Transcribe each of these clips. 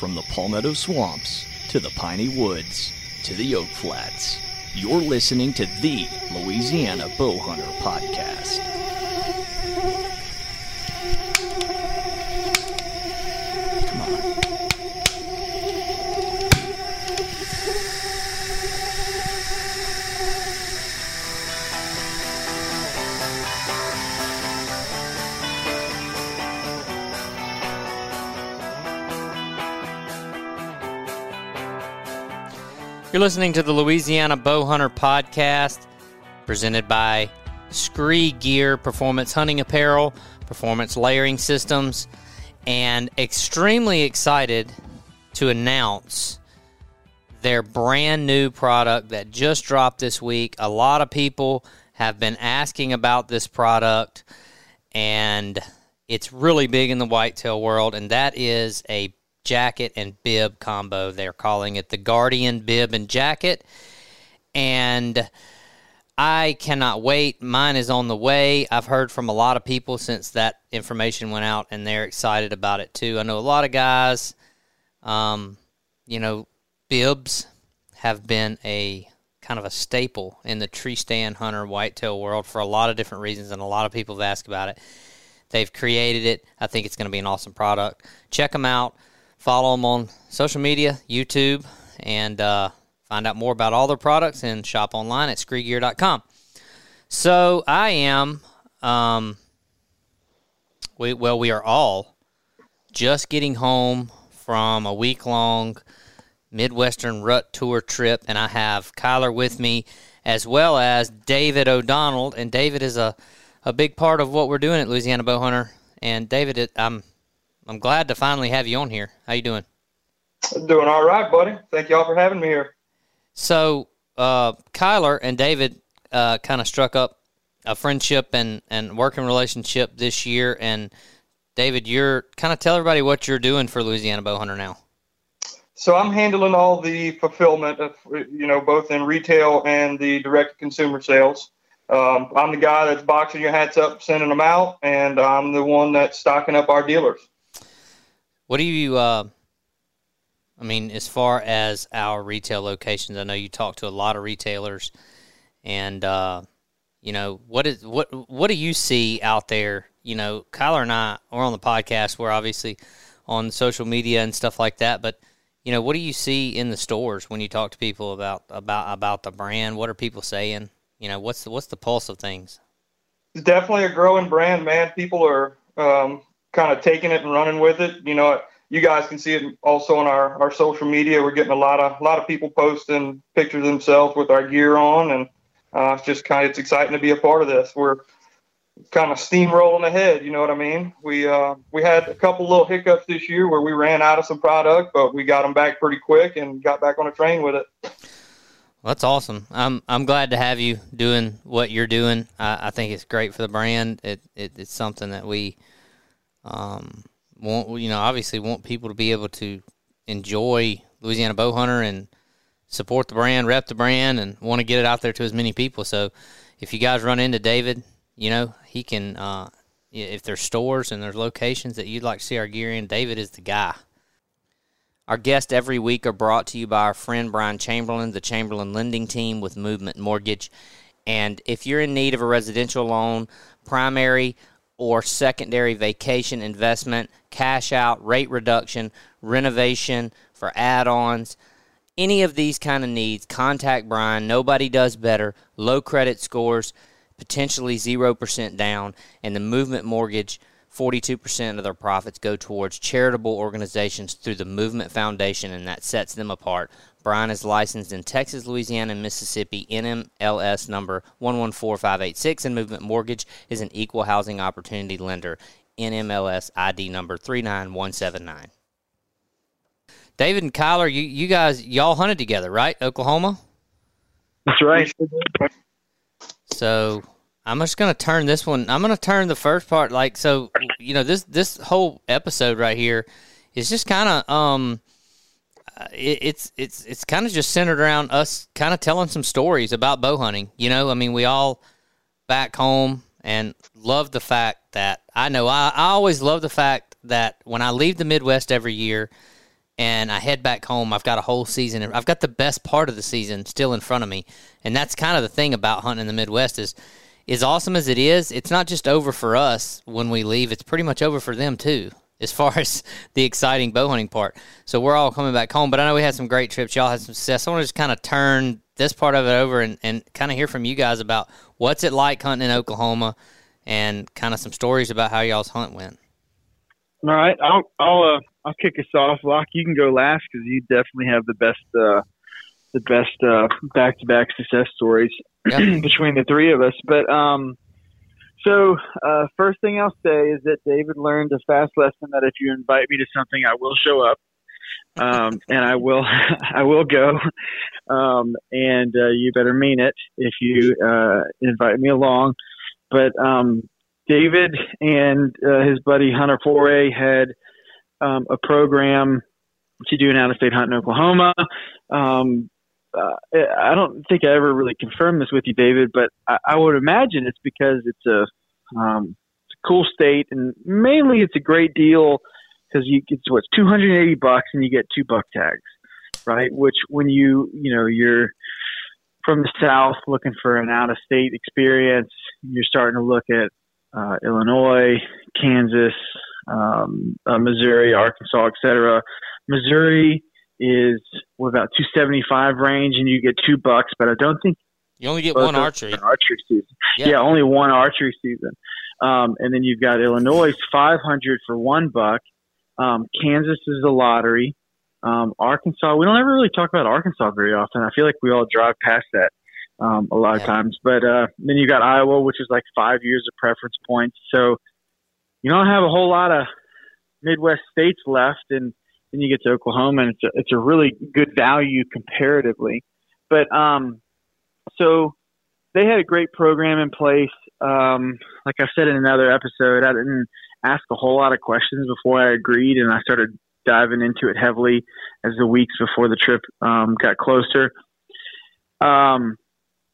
From the palmetto swamps, to the piney woods, to the oak flats, you're listening to the Louisiana Bowhunter Podcast. Come on. You're listening to the Louisiana Bowhunter Podcast, presented by SKRE Gear, Performance Hunting Apparel, Performance Layering Systems, and extremely excited to announce their brand new product that just dropped this week. A lot of people have been asking about this product, and it's really big in the whitetail world, and that is a jacket and bib combo. They're calling it the Guardian Bib and Jacket, and I cannot wait. Mine is on the way. I've heard from a lot of people since that information went out, and they're excited about it too. I know a lot of guys, bibs have been a kind of a staple in the tree stand hunter whitetail world for a lot of different reasons, and a lot of people have asked about it. They've created it. I think it's going to be an awesome product. Check them out. Follow them on social media, YouTube, and find out more about all their products and shop online at skregear.com. So I am, we are all just getting home from a week-long Midwestern rut tour trip, and I have Kyler with me as well as David O'Donnell. And David is a big part of what we're doing at Louisiana Bowhunter. And David, I'm glad to finally have you on here. How you doing? I'm doing all right, buddy. Thank you all for having me here. So Kyler and David kind of struck up a friendship and working relationship this year. And David, you're kind of tell everybody what you're doing for Louisiana Bowhunter now. So I'm handling all the fulfillment of, both in retail and the direct consumer sales. I'm the guy that's boxing your hats up, sending them out, and I'm the one that's stocking up our dealers. What do you as far as our retail locations, I know you talk to a lot of retailers, and what do you see out there? Kyler and I are on the podcast. We're obviously on social media and stuff like that, but what do you see in the stores when you talk to people about the brand? What are people saying? What's the pulse of things? It's definitely a growing brand, man. People are kind of taking it and running with it. You guys can see it also on our social media. We're getting a lot of people posting pictures of themselves with our gear on, and it's exciting to be a part of this. We're kind of steamrolling ahead, you know what I mean? We had a couple little hiccups this year where we ran out of some product, but we got them back pretty quick and got back on a train with it. Well, that's awesome. I'm glad to have you doing what you're doing. I think it's great for the brand. It's something that we want people to be able to enjoy Louisiana Bowhunter and support the brand, rep the brand, and want to get it out there to as many people. So if you guys run into David, he can, if there's stores and there's locations that you'd like to see our gear in, David is the guy. Our guests every week are brought to you by our friend Brian Chamberlain, the Chamberlain Lending Team with Movement Mortgage. And if you're in need of a residential loan, primary or secondary vacation investment, cash out, rate reduction, renovation for add-ons, any of these kind of needs, contact Brian. Nobody does better. Low credit scores, potentially 0% down, and the Movement Mortgage, 42% of their profits go towards charitable organizations through the Movement Foundation, and that sets them apart. Brian is licensed in Texas, Louisiana, and Mississippi, NMLS number 114586, and Movement Mortgage is an equal housing opportunity lender, NMLS ID number 39179. David and Kyler, you guys, y'all hunted together, right? Oklahoma? That's right. So I'm just going to turn this one. I'm going to turn the first part. This whole episode right here is just kind of, it's kind of just centered around us kind of telling some stories about bow hunting. We all back home and love the fact that I always love the fact that when I leave the Midwest every year and I head back home. I've got a whole season. I've got the best part of the season still in front of me, and that's kind of the thing about hunting in the Midwest is, as awesome as it is, it's not just over for us when we leave. It's pretty much over for them, too, as far as the exciting bow hunting part. So we're all coming back home, but I know we had some great trips. Y'all had some success. I want to just kind of turn this part of it over and kind of hear from you guys about what's it like hunting in Oklahoma and kind of some stories about how y'all's hunt went. All right. I'll kick us off. Locke, you can go last because you definitely have the best back-to-back success stories between the three of us. But so first thing I'll say is that David learned a fast lesson that if you invite me to something, I will show up and I will go. And you better mean it if you invite me along. But David and his buddy Hunter Foray had a program to do an out-of-state hunt in Oklahoma. I don't think I ever really confirmed this with you, David, but I would imagine it's because it's a cool state, and mainly it's a great deal because it's $280 and you get 2 buck tags, right? Which when you're from the South looking for an out-of-state experience, you're starting to look at Illinois, Kansas, Missouri, Arkansas, etc. Missouri is about 275 range, and you get $2, but I don't think you only get one archery season. Yeah, only one archery season. And then you've got Illinois 500 for $1. Kansas is a lottery. Arkansas, we don't ever really talk about Arkansas very often. I feel like we all drive past that a lot of times. But then you got Iowa, which is like 5 years of preference points. So you don't have a whole lot of Midwest states left, and then you get to Oklahoma, and it's a really good value comparatively. But so they had a great program in place. Like I said in another episode, I didn't ask a whole lot of questions before I agreed, and I started diving into it heavily as the weeks before the trip got closer.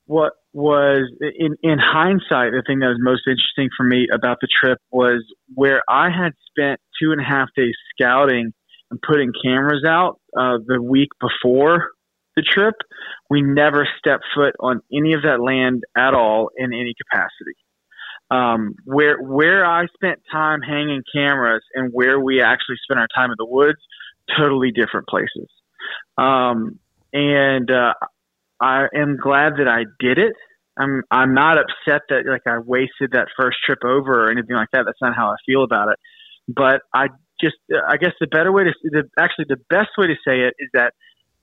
What was, in hindsight, the thing that was most interesting for me about the trip was where I had spent 2.5 days scouting and putting cameras out the week before the trip, we never stepped foot on any of that land at all in any capacity. Where I spent time hanging cameras and where we actually spent our time in the woods, totally different places. And I am glad that I did it. I'm not upset that I wasted that first trip over or anything like that. That's not how I feel about it. But I guess the better way to actually the best way to say it is that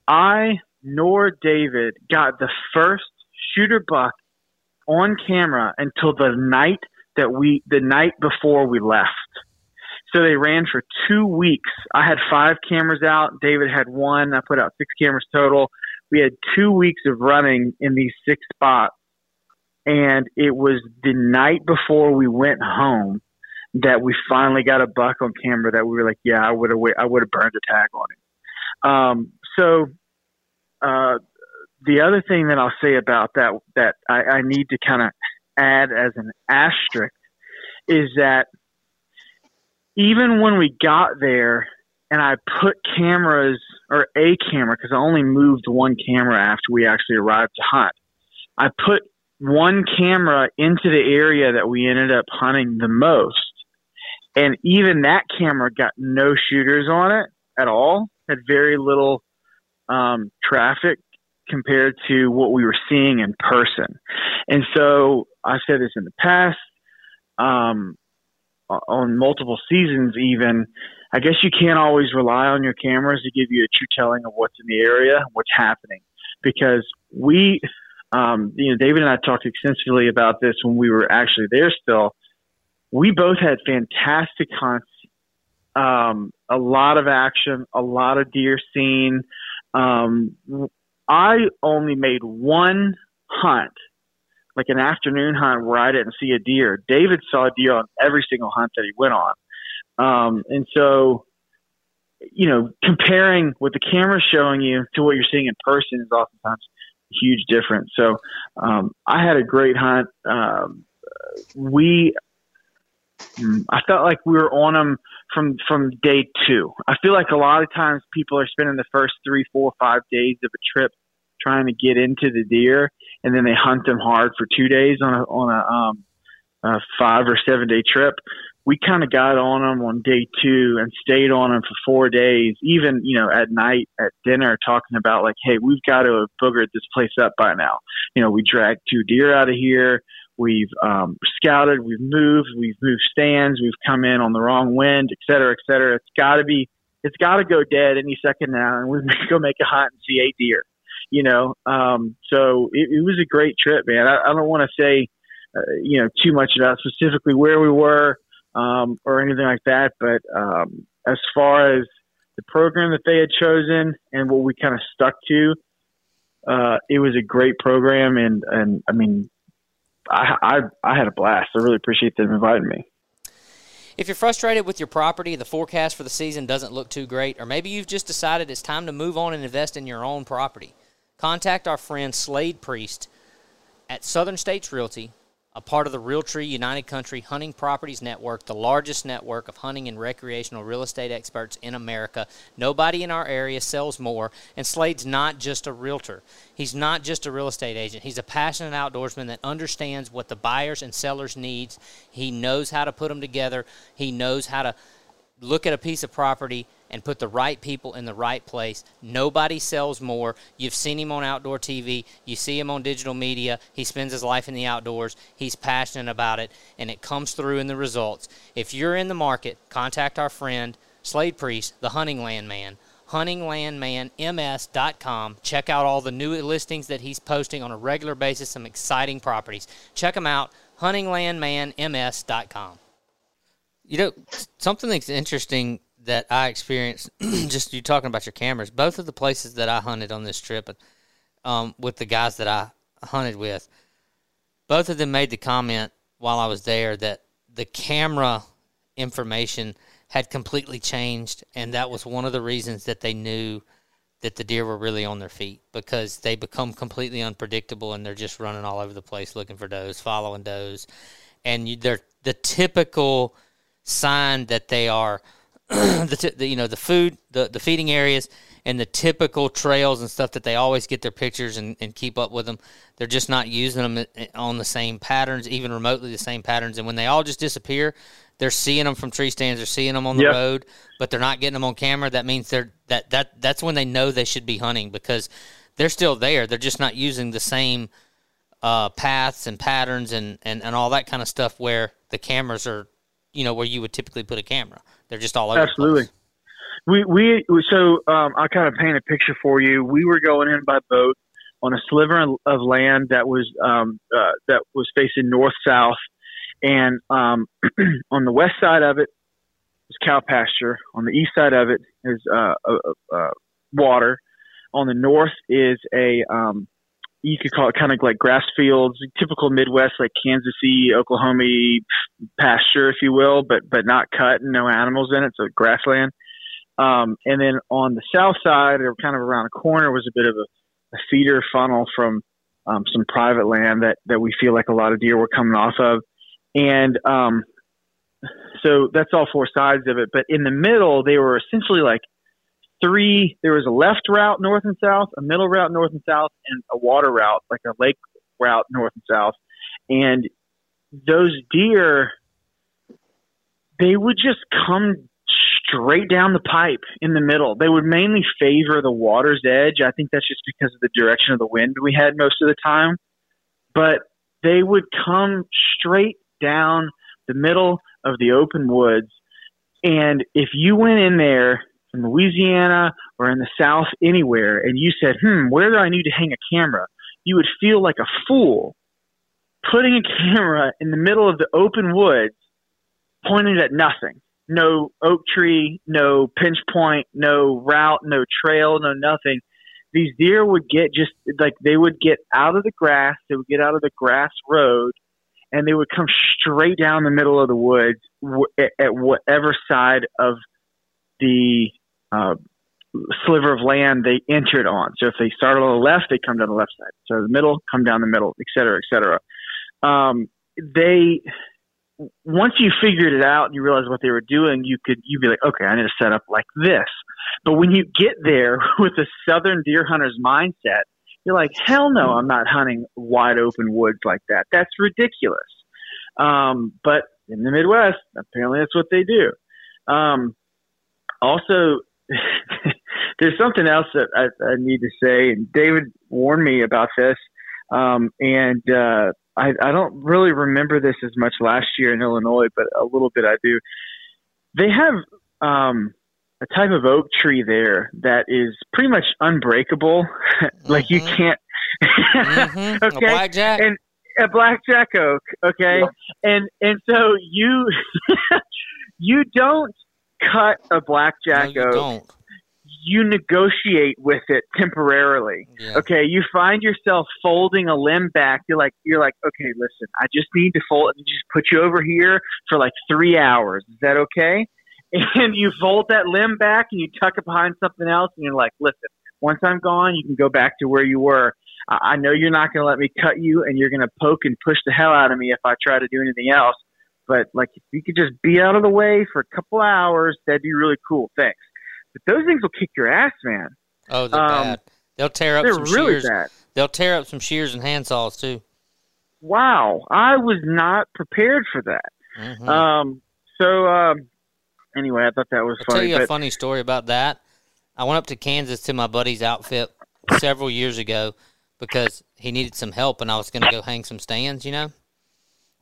I nor David got the first shooter buck on camera until the night before we left. So they ran for 2 weeks. I had 5 cameras out. David had 1. I put out 6 cameras total. We had 2 weeks of running in these 6 spots. And it was the night before we went home that we finally got a buck on camera that we were like, yeah, I would have burned a tag on it. So the other thing that I'll say about that I need to kind of add as an asterisk is that even when we got there and I put cameras or a camera, because I only moved one camera after we actually arrived to hunt, I put one camera into the area that we ended up hunting the most. And even that camera got no shooters on it at all, had very little traffic compared to what we were seeing in person. And so I've said this in the past, on multiple seasons even, I guess you can't always rely on your cameras to give you a true telling of what's in the area, what's happening. Because we, David and I talked extensively about this when we were actually there still. We both had fantastic hunts, a lot of action, a lot of deer seen. I only made one hunt, like an afternoon hunt where I didn't see a deer. David saw a deer on every single hunt that he went on. And so, comparing what the camera's showing you to what you're seeing in person is oftentimes a huge difference. So I had a great hunt. We I felt like we were on them from day two. I feel like a lot of times people are spending the first 3, 4, 5 days of a trip trying to get into the deer, and then they hunt them hard for 2 days on a 5 or 7 day trip. We kind of got on them on day two and stayed on them for 4 days, even, you know, at night at dinner talking about like, hey, we've got to have boogered this place up by now. You know, we dragged 2 deer out of here. We've scouted, we've moved stands, we've come in on the wrong wind, et cetera, et cetera. It's got to go dead any second now, and we go make a hunt and see 8 deer, you know. So it was a great trip, man. I don't want to say, you know, too much about specifically where we were or anything like that, but as far as the program that they had chosen and what we kind of stuck to, it was a great program, and I mean, I had a blast. I really appreciate them inviting me. If you're frustrated with your property, the forecast for the season doesn't look too great, or maybe you've just decided it's time to move on and invest in your own property, contact our friend Slade Priest at Southern States Realty, a part of the Realtree United Country Hunting Properties Network, the largest network of hunting and recreational real estate experts in America. Nobody in our area sells more, and Slade's not just a realtor. He's not just a real estate agent. He's a passionate outdoorsman that understands what the buyers and sellers needs. He knows how to put them together. He knows how to look at a piece of property and put the right people in the right place. Nobody sells more. You've seen him on outdoor TV. You see him on digital media. He spends his life in the outdoors. He's passionate about it, and it comes through in the results. If you're in the market, contact our friend, Slade Priest, the Hunting Landman, huntinglandmanms.com. Check out all the new listings that he's posting on a regular basis, some exciting properties. Check them out, huntinglandmanms.com. You know, something that's interesting that I experienced, just you talking about your cameras, both of the places that I hunted on this trip with the guys that I hunted with, both of them made the comment while I was there that the camera information had completely changed, and that was one of the reasons that they knew that the deer were really on their feet, because they become completely unpredictable and they're just running all over the place looking for does, following does. And they're the typical sign that they are the food, the feeding areas, and the typical trails and stuff that they always get their pictures and keep up with them. They're just not using them on the same patterns, even remotely the same patterns. And when they all just disappear, they're seeing them from tree stands, they're seeing them on the road, but they're not getting them on camera. That means that's when they know they should be hunting, because they're still there. They're just not using the same paths and patterns and all that kind of stuff where the cameras are, you know, where you would typically put a camera. They're just all over. Absolutely. So I'll kind of paint a picture for you. We were going in by boat on a sliver of land that was facing north-south, and on the west side of it is cow pasture. On the east side of it is water. On the north is you could call it kind of like grass fields, typical Midwest, like Kansas-y, Oklahoma-y pasture, if you will, but not cut and no animals in it, so grassland. And then on the south side, or kind of around a corner, was a bit of a feeder funnel from some private land that we feel like a lot of deer were coming off of. And so that's all 4 sides of it. But in the middle, they were essentially like 3, there was a left route north and south, a middle route north and south, and a water route, like a lake route north and south. And those deer, they would just come straight down the pipe in the middle. They would mainly favor the water's edge. I think that's just because of the direction of the wind we had most of the time. But they would come straight down the middle of the open woods. And if you went in there in Louisiana or in the South anywhere, and you said, where do I need to hang a camera? You would feel like a fool putting a camera in the middle of the open woods, pointed at nothing. No oak tree, no pinch point, no route, no trail, no nothing. These deer would get just like, they would get out of the grass. They would get out of the grass road, and they would come straight down the middle of the woods at whatever side of the sliver of land they entered on. So if they started on the left, they come down the left side. So the middle, come down the middle, et cetera, et cetera. They once you figured it out and you realized what they were doing, you'd be like, okay, I need to set up like this. But when you get there with a Southern deer hunter's mindset, you're like, hell no, I'm not hunting wide open woods like that. That's ridiculous. But in the Midwest, apparently that's what they do. Also, there's something else that I need to say, and David warned me about this. I don't really remember this as much last year in Illinois, but a little bit I do. They have a type of oak tree there that is pretty much unbreakable. Like you can't. Okay? A blackjack oak. Okay. Yep. And so you, you don't cut a blackjack oak. Don't. You negotiate with it temporarily. Yeah. Okay. You find yourself folding a limb back. You're like, okay, listen, I just need to fold and just put you over here for like 3 hours. Is that okay? And you fold that limb back and you tuck it behind something else. And you're like, listen, once I'm gone, you can go back to where you were. I know you're not going to let me cut you, and you're going to poke and push the hell out of me if I try to do anything else. But like, if you could just be out of the way for a couple hours, that'd be really cool. Thanks. But those things will kick your ass, man. Oh, they're bad. They'll tear up some shears. They're really bad. They'll tear up some shears and handsaws, too. Wow. I was not prepared for that. Mm-hmm. Anyway, I thought that was funny. I'll tell you a funny story about that. I went up to Kansas to my buddy's outfit several years ago because he needed some help, and I was going to go hang some stands, you know?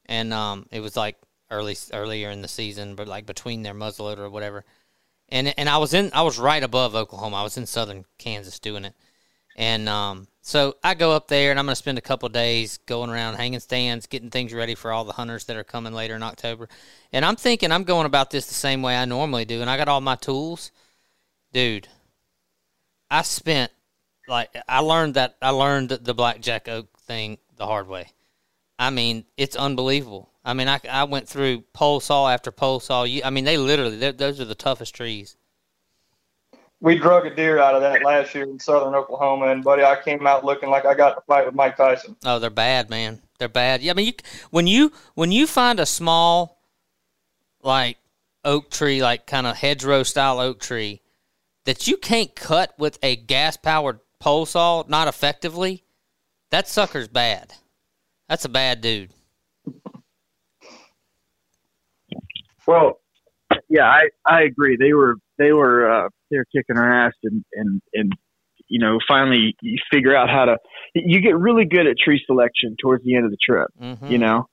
And it was, like, earlier in the season, but, like, between their muzzleloader or whatever. And I was right above Oklahoma. I was in southern Kansas doing it. And so I go up there, and I'm going to spend a couple of days going around hanging stands, getting things ready for all the hunters that are coming later in October. And I'm thinking I'm going about this the same way I normally do, and I got all my tools. Dude, I learned the blackjack oak thing the hard way. I mean, it's unbelievable. I mean, I went through pole saw after pole saw. I mean, they literally, those are the toughest trees. We drug a deer out of that last year in southern Oklahoma, and, buddy, I came out looking like I got in a fight with Mike Tyson. Oh, they're bad, man. They're bad. Yeah, I mean, when you find a small, like, oak tree, like kind of hedgerow-style oak tree, that you can't cut with a gas-powered pole saw, not effectively, that sucker's bad. That's a bad dude. Well, yeah, I agree. They were kicking our ass, and you know, finally you figure out how to. You get really good at tree selection towards the end of the trip, you know.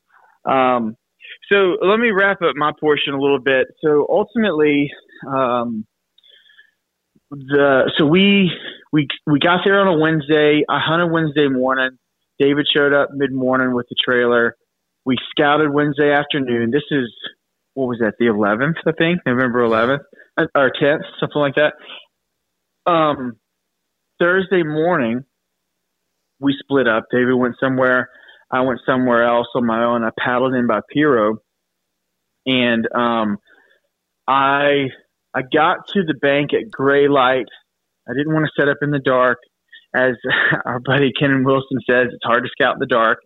So let me wrap up my portion a little bit. So ultimately, we got there on a Wednesday. I hunted Wednesday morning. David showed up mid morning with the trailer. We scouted Wednesday afternoon. This is. What was that, the 11th, I think, November 11th, or 10th, something like that. Thursday morning, we split up. David went somewhere. I went somewhere else on my own. I paddled in by Piro, and I got to the bank at gray light. I didn't want to set up in the dark. As our buddy Kenan Wilson says, it's hard to scout in the dark.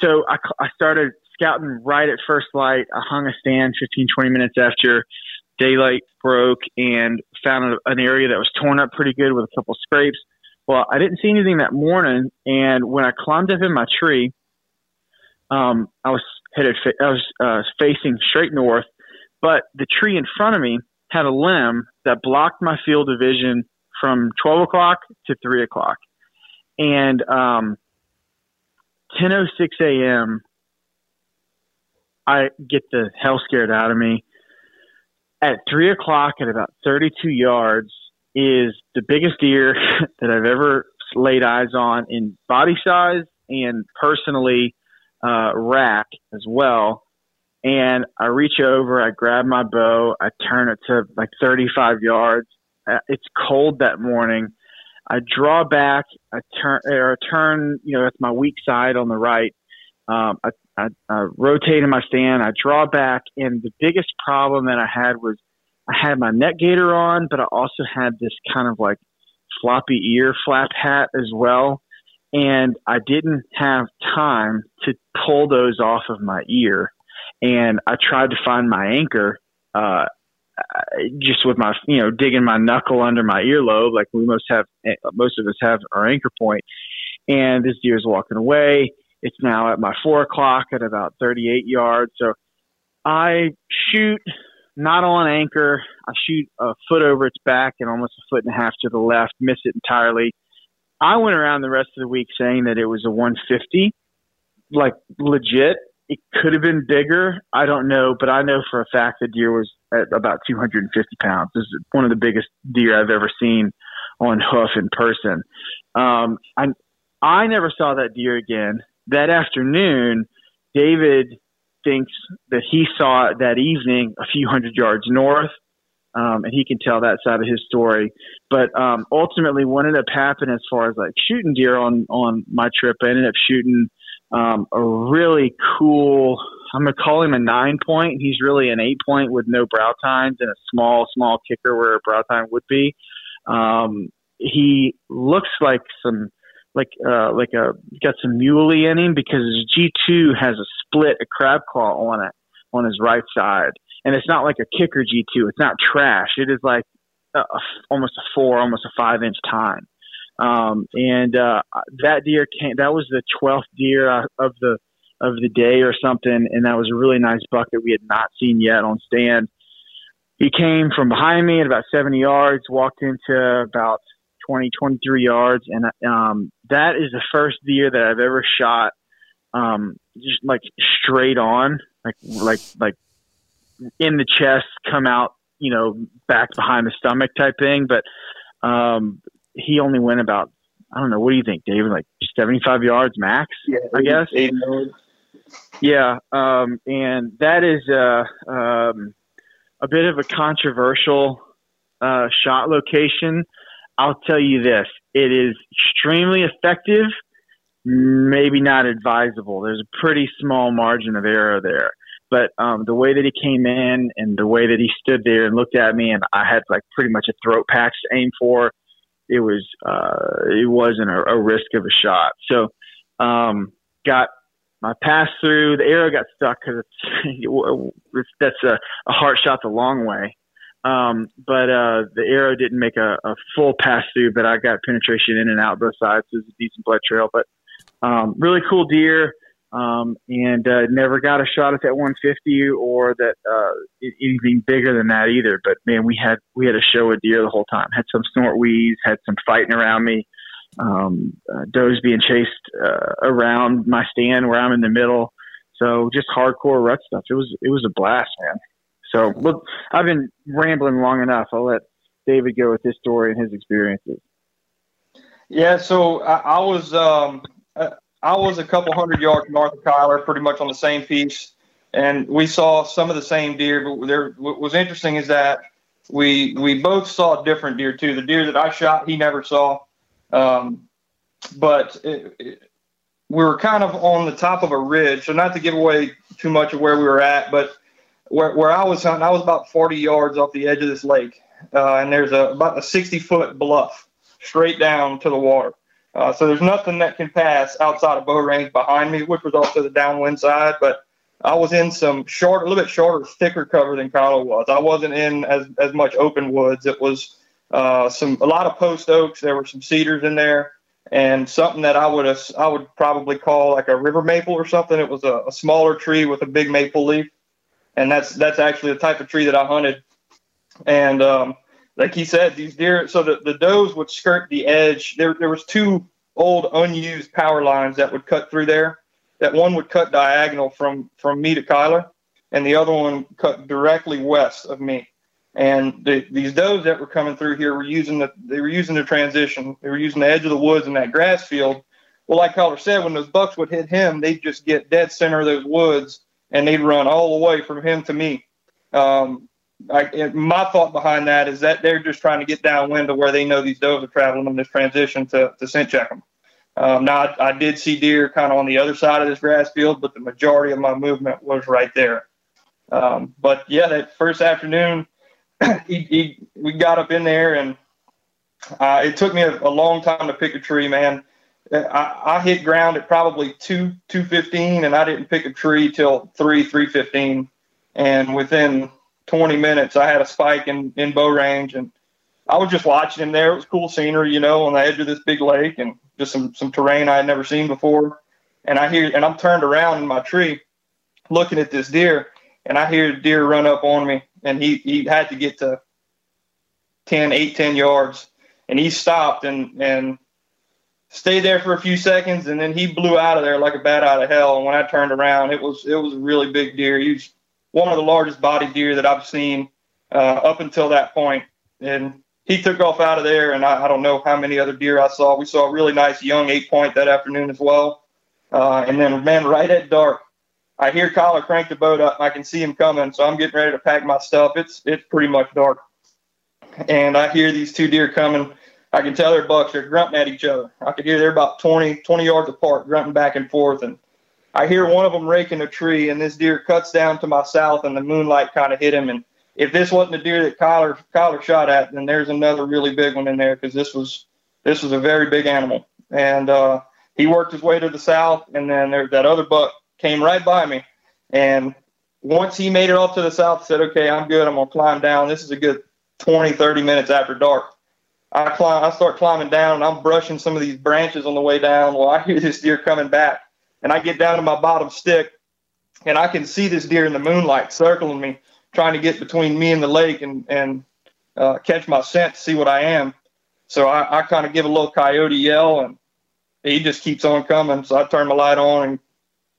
So I started scouting right at first light. I hung a stand 15, 20 minutes after daylight broke and found an area that was torn up pretty good with a couple scrapes. Well, I didn't see anything that morning, and when I climbed up in my tree, I was facing straight north, but the tree in front of me had a limb that blocked my field of vision from 12 o'clock to 3 o'clock. And 10:06 a.m., I get the hell scared out of me. At 3 o'clock at about 32 yards is the biggest deer that I've ever laid eyes on in body size and personally rack as well. And I reach over, I grab my bow, I turn it to like 35 yards. It's cold that morning. I draw back, I turn, you know, that's my weak side on the right. I rotated my stand, I draw back, and the biggest problem that I had was I had my neck gaiter on, but I also had this kind of like floppy ear flap hat as well. And I didn't have time to pull those off of my ear. And I tried to find my anchor, just with my, you know, digging my knuckle under my earlobe, like we most of us have our anchor point. And this deer is walking away. It's now at my 4 o'clock at about 38 yards. So I shoot not on anchor. I shoot a foot over its back and almost a foot and a half to the left, miss it entirely. I went around the rest of the week saying that it was a 150, like legit. It could have been bigger. I don't know, but I know for a fact the deer was at about 250 pounds. This is one of the biggest deer I've ever seen on hoof in person. I never saw that deer again. That afternoon, David thinks that he saw it that evening a few hundred yards north, and he can tell that side of his story. But ultimately, what ended up happening as far as like shooting deer on my trip, I ended up shooting a really cool, I'm going to call him a 9-point. He's really an 8-point with no brow tines and a small kicker where a brow tine would be. He looks like got some muley in him because his G2 has a split, a crab claw on it, on his right side. And it's not like a kicker G2. It's not trash. It is like almost a 5-inch tine. That deer that was the 12th deer of the day or something. And that was a really nice buck that we had not seen yet on stand. He came from behind me at about 70 yards, walked into about 23 yards. And, that is the first deer that I've ever shot, just like straight on, like in the chest, come out, you know, back behind the stomach type thing. But, he only went about, I don't know, what do you think, David? Like 75 yards max, yeah, I guess. 8 yards. Yeah, and that is a bit of a controversial shot location. I'll tell you this: it is extremely effective. Maybe not advisable. There's a pretty small margin of error there. But the way that he came in and the way that he stood there and looked at me, and I had like pretty much a throat patch to aim for. It wasn't a risk of a shot. So, got my pass through. The arrow got stuck because that's a hard shot the long way. The arrow didn't make a full pass through, but I got penetration in and out both sides. It was a decent blood trail, but really cool deer. Never got a shot at that 150 or that anything bigger than that either. But man, we had a show of deer the whole time. Had some snort wheeze, had some fighting around me, does being chased around my stand where I'm in the middle. So just hardcore rut stuff. It was a blast, man. So look, I've been rambling long enough. I'll let David go with his story and his experiences. Yeah, so I was. I was a couple hundred yards north of Kyler, pretty much on the same piece, and we saw some of the same deer. But what was interesting is that we both saw different deer too. The deer that I shot, he never saw. We were kind of on the top of a ridge, so not to give away too much of where we were at, but where I was hunting, I was about 40 yards off the edge of this lake, and there's about a 60-foot bluff straight down to the water. So there's nothing that can pass outside of bow range behind me, which was also the downwind side. But I was in a little bit shorter, thicker cover than Kyler was. I wasn't in as much open woods. It was a lot of post oaks. There were some cedars in there, and something that I would probably call like a river maple or something. It was a smaller tree with a big maple leaf, and that's actually the type of tree that I hunted. And like he said, these deer, so the does would skirt the edge. There was two old unused power lines that would cut through there. That one would cut diagonal from me to Kyler, and the other one cut directly west of me. And these does that were coming through here were using the transition. They were using the edge of the woods and that grass field. Well, like Kyler said, when those bucks would hit him, they'd just get dead center of those woods, and they'd run all the way from him to me. My thought behind that is that they're just trying to get downwind to where they know these does are traveling in this transition to scent check them. I did see deer kind of on the other side of this grass field, but the majority of my movement was right there. That first afternoon, we got up in there, and it took me a long time to pick a tree, man. I hit ground at probably 2:15, and I didn't pick a tree till 3:15. And within 20 minutes, I had a spike in bow range, and I was just watching him there. It was cool scenery, you know, on the edge of this big lake, and just some terrain I had never seen before. And I'm turned around in my tree looking at this deer, and I hear the deer run up on me, and he had to get to 10 yards, and he stopped and stayed there for a few seconds, and then he blew out of there like a bat out of hell. And when I turned around, it was a really big deer. He was one of the largest body deer that I've seen up until that point. And he took off out of there, and I don't know how many other deer I saw. We saw a really nice young 8-point that afternoon as well. And then, man, right at dark, I hear Kyler crank the boat up. I can see him coming, so I'm getting ready to pack my stuff. It's pretty much dark. And I hear these two deer coming. I can tell they're bucks. They're grunting at each other. I could hear they're about 20 yards apart, grunting back and forth. And I hear one of them raking a tree, and this deer cuts down to my south, and the moonlight kind of hit him. And if this wasn't a deer that Kyler shot at, then there's another really big one in there, because this was a very big animal. And he worked his way to the south, and then that other buck came right by me. And once he made it off to the south, I said, okay, I'm good. I'm going to climb down. This is a good 20-30 minutes after dark. I start climbing down, and I'm brushing some of these branches on the way down. Well, I hear this deer coming back, and I get down to my bottom stick, and I can see this deer in the moonlight circling me, trying to get between me and the lake and catch my scent, see what I am. So I kind of give a little coyote yell, and he just keeps on coming. So I turned my light on and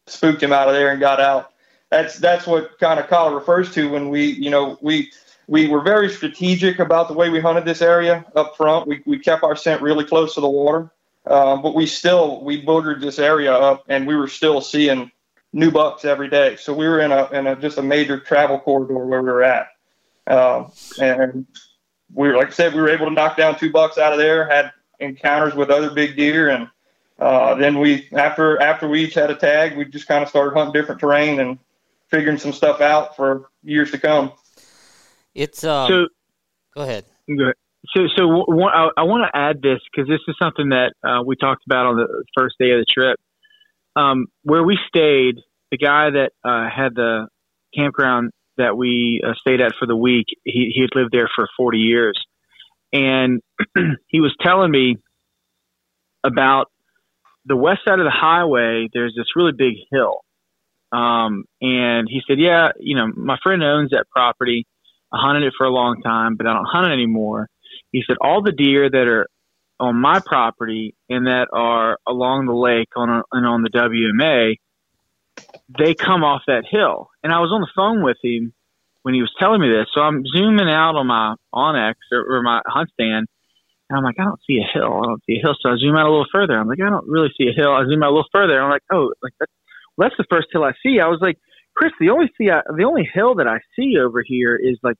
spooked him out of there and got out. That's what kind of Colin refers to when we were very strategic about the way we hunted this area up front. We kept our scent really close to the water, but we boogered this area up, and we were still seeing new bucks every day. So we were in a just a major travel corridor where we were at. And we were, like I said, we were able to knock down 2 bucks out of there, had encounters with other big deer. And then after we each had a tag, we just kind of started hunting different terrain and figuring some stuff out for years to come. It's go ahead. So I want to add this, because this is something that we talked about on the first day of the trip. Where we stayed, the guy that had the campground that we stayed at for the week, he had lived there for 40 years. And he was telling me about the west side of the highway, there's this really big hill. And he said, yeah, you know, my friend owns that property. I hunted it for a long time, but I don't hunt it anymore. He said, all the deer that are on my property and that are along the lake and on the WMA, they come off that hill. And I was on the phone with him when he was telling me this. So I'm zooming out on my Onyx or my hunt stand, and I'm like, I don't see a hill. I don't see a hill. So I zoom out a little further. I'm like, I don't really see a hill. I zoom out a little further. I'm like, oh, like that's the first hill I see. I was like, Chris, the only hill that I see over here is like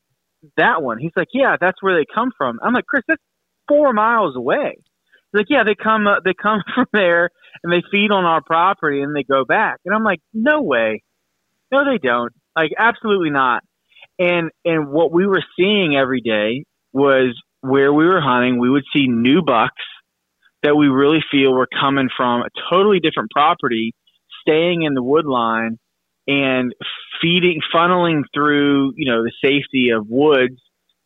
that one. He's like, yeah, that's where they come from. I'm like, Chris, that's 4 miles away. He's like, yeah, they come from there, and they feed on our property, and they go back. And I'm like, no way. No, they don't. Like, absolutely not. And what we were seeing every day was where we were hunting, we would see new bucks that we really feel were coming from a totally different property, staying in the wood line, and feeding, funneling through, you know, the safety of woods,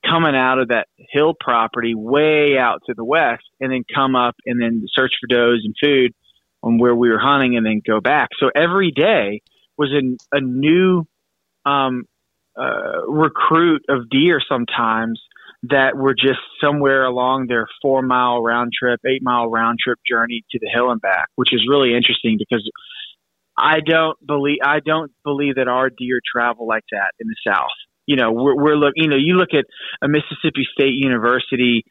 coming out of that hill property way out to the west, and then come up and then search for does and food on where we were hunting, and then go back. So every day was a new recruit of deer, sometimes that were just somewhere along their 4-mile round trip, 8-mile round trip journey to the hill and back, which is really interesting, because I don't believe that our deer travel like that in the South. You know, we're looking. You know, you look at a Mississippi State University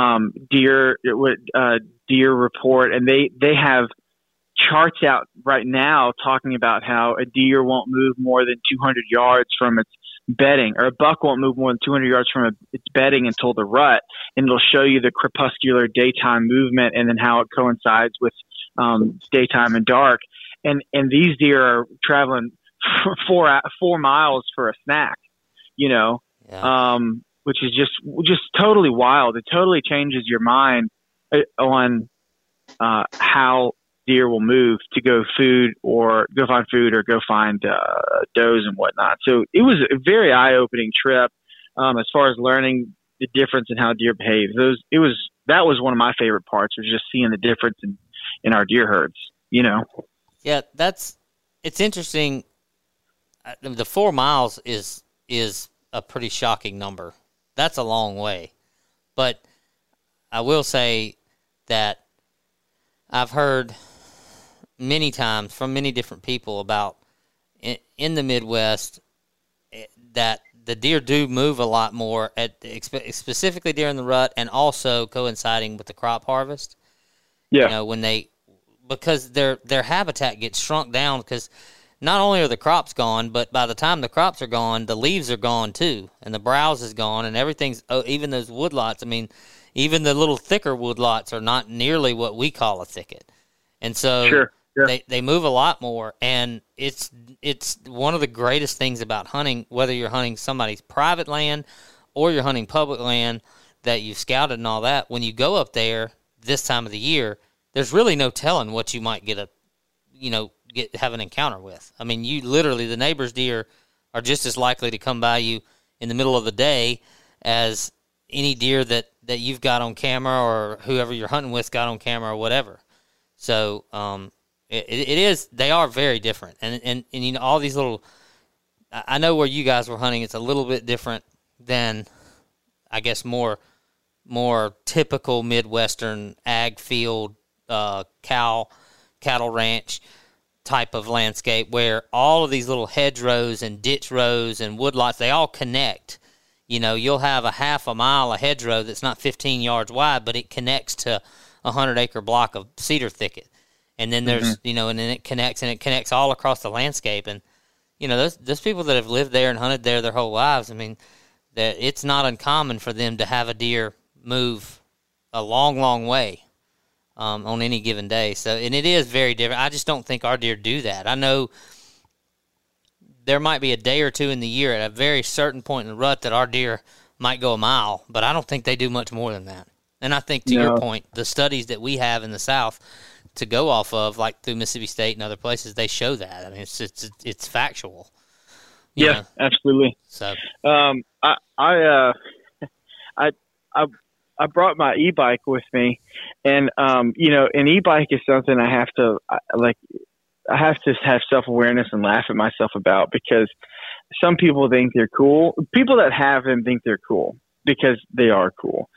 deer report, and they have charts out right now talking about how a deer won't move more than 200 yards from its bedding, or a buck won't move more than 200 yards from its bedding until the rut, and it'll show you the crepuscular daytime movement, and then how it coincides with daytime and dark. And these deer are traveling 4 miles for a snack, you know, yeah. Which is just totally wild. It totally changes your mind on how deer will move to go find food or does and whatnot. So it was a very eye-opening trip as far as learning the difference in how deer behave. That was one of my favorite parts, was just seeing the difference in our deer herds, you know? Yeah, it's interesting. The 4 miles is a pretty shocking number. That's a long way. But I will say that I've heard many times from many different people about in the Midwest that the deer do move a lot more, specifically during the rut and also coinciding with the crop harvest. Yeah. You know, because their habitat gets shrunk down, because not only are the crops gone, but by the time the crops are gone, the leaves are gone too, and the browse is gone, and everything's even those woodlots. I mean, even the little thicker woodlots are not nearly what we call a thicket, and so sure, yeah, they move a lot more. And it's one of the greatest things about hunting, whether you're hunting somebody's private land or you're hunting public land that you've scouted and all that. When you go up there this time of the year, there's really no telling what you might have an encounter with. I mean, you literally, the neighbor's deer are just as likely to come by you in the middle of the day as any deer that you've got on camera or whoever you're hunting with got on camera or whatever. So they are very different. And you know, all these little, I know where you guys were hunting, it's a little bit different than, I guess, more typical Midwestern ag field, cattle ranch type of landscape, where all of these little hedgerows and ditch rows and woodlots, they all connect. You know, you'll have a half a mile of hedgerow that's not 15 yards wide, but it connects to 100-acre block of cedar thicket, and then there's mm-hmm. you know, and then it connects all across the landscape. And you know, those people that have lived there and hunted there their whole lives, I mean, that it's not uncommon for them to have a deer move a long way on any given day. So, and it is very different. I just don't think our deer do that. I know there might be a day or two in the year at a very certain point in the rut that our deer might go a mile, but I don't think they do much more than that. And I think, to your point, the studies that we have in the South to go off of, like through Mississippi State and other places, they show that. I mean, it's factual. Yeah, absolutely. So, I brought my e-bike with me, and, you know, an e-bike is something I have to have self-awareness and laugh at myself about, because some people think they're cool. People that have them think they're cool because they are cool.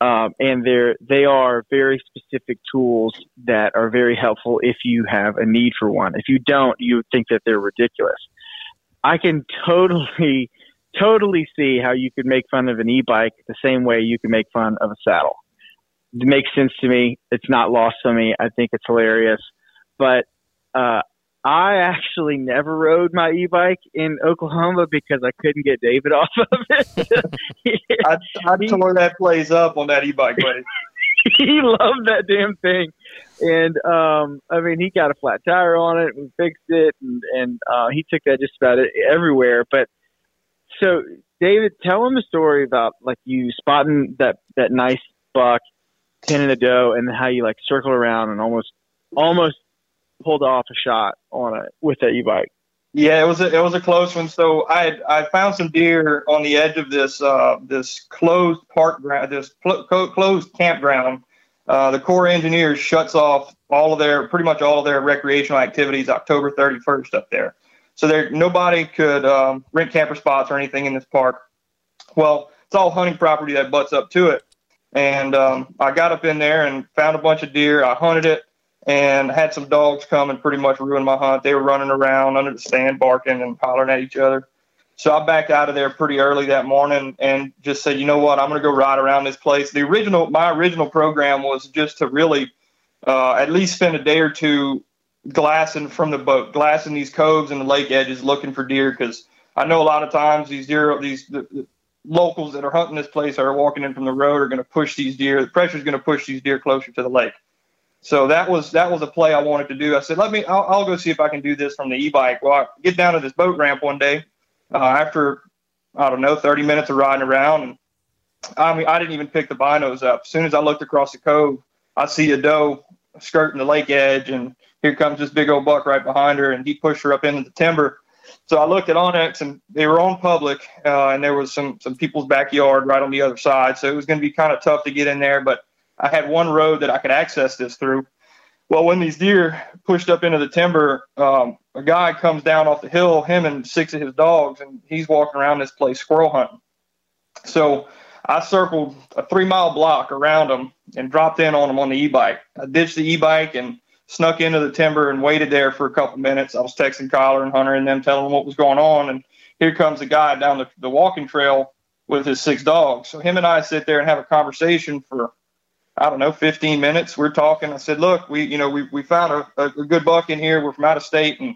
And they are very specific tools that are very helpful if you have a need for one. If you don't, you think that they're ridiculous. I can totally see how you could make fun of an e-bike the same way you can make fun of a saddle. It makes sense to me. It's not lost on me. I think it's hilarious. But I actually never rode my e-bike in Oklahoma because I couldn't get David off of it. I tore that place up on that e-bike, buddy. He loved that damn thing. And, I mean, he got a flat tire on it and fixed it. And he took that just about everywhere. But so, David, tell him a story about, like, you spotting that nice buck, pinning a doe, and how you, like, circle around and almost pulled off a shot on it with that e-bike. Yeah, it was a close one. So I found some deer on the edge of this closed park ground, this closed campground. The Corps of Engineers shuts off pretty much all of their recreational activities October 31st up there. So nobody could rent camper spots or anything in this park. Well, it's all hunting property that butts up to it. And I got up in there and found a bunch of deer. I hunted it and had some dogs come and pretty much ruin my hunt. They were running around under the stand barking and hollering at each other. So I backed out of there pretty early that morning and just said, you know what, I'm going to go ride around this place. My original program was just to really at least spend a day or two glassing from the boat, glassing these coves and the lake edges, looking for deer, because I know a lot of times the locals that are hunting this place or are walking in from the road are going to push these deer. The pressure is going to push these deer closer to the lake. So that was a play I wanted to do. I said, I'll go see if I can do this from the e-bike. Well, I get down to this boat ramp one day after, I don't know, 30 minutes of riding around. And I mean, I didn't even pick the binos up. As soon as I looked across the cove, I see a doe skirting the lake edge, and here comes this big old buck right behind her, and he pushed her up into the timber. So I looked at Onyx, and they were on public, and there was some people's backyard right on the other side, so it was going to be kind of tough to get in there, but I had one road that I could access this through. Well, when these deer pushed up into the timber, a guy comes down off the hill, him and six of his dogs, and he's walking around this place squirrel hunting. So I circled a 3-mile block around them and dropped in on them on the e-bike. I ditched the e-bike and snuck into the timber and waited there for a couple minutes. I was texting Kyler and Hunter and them, telling them what was going on. And here comes a guy down the walking trail with his six dogs. So him and I sit there and have a conversation for, I don't know, 15 minutes. We're talking. I said, look, we found a good buck in here. We're from out of state, and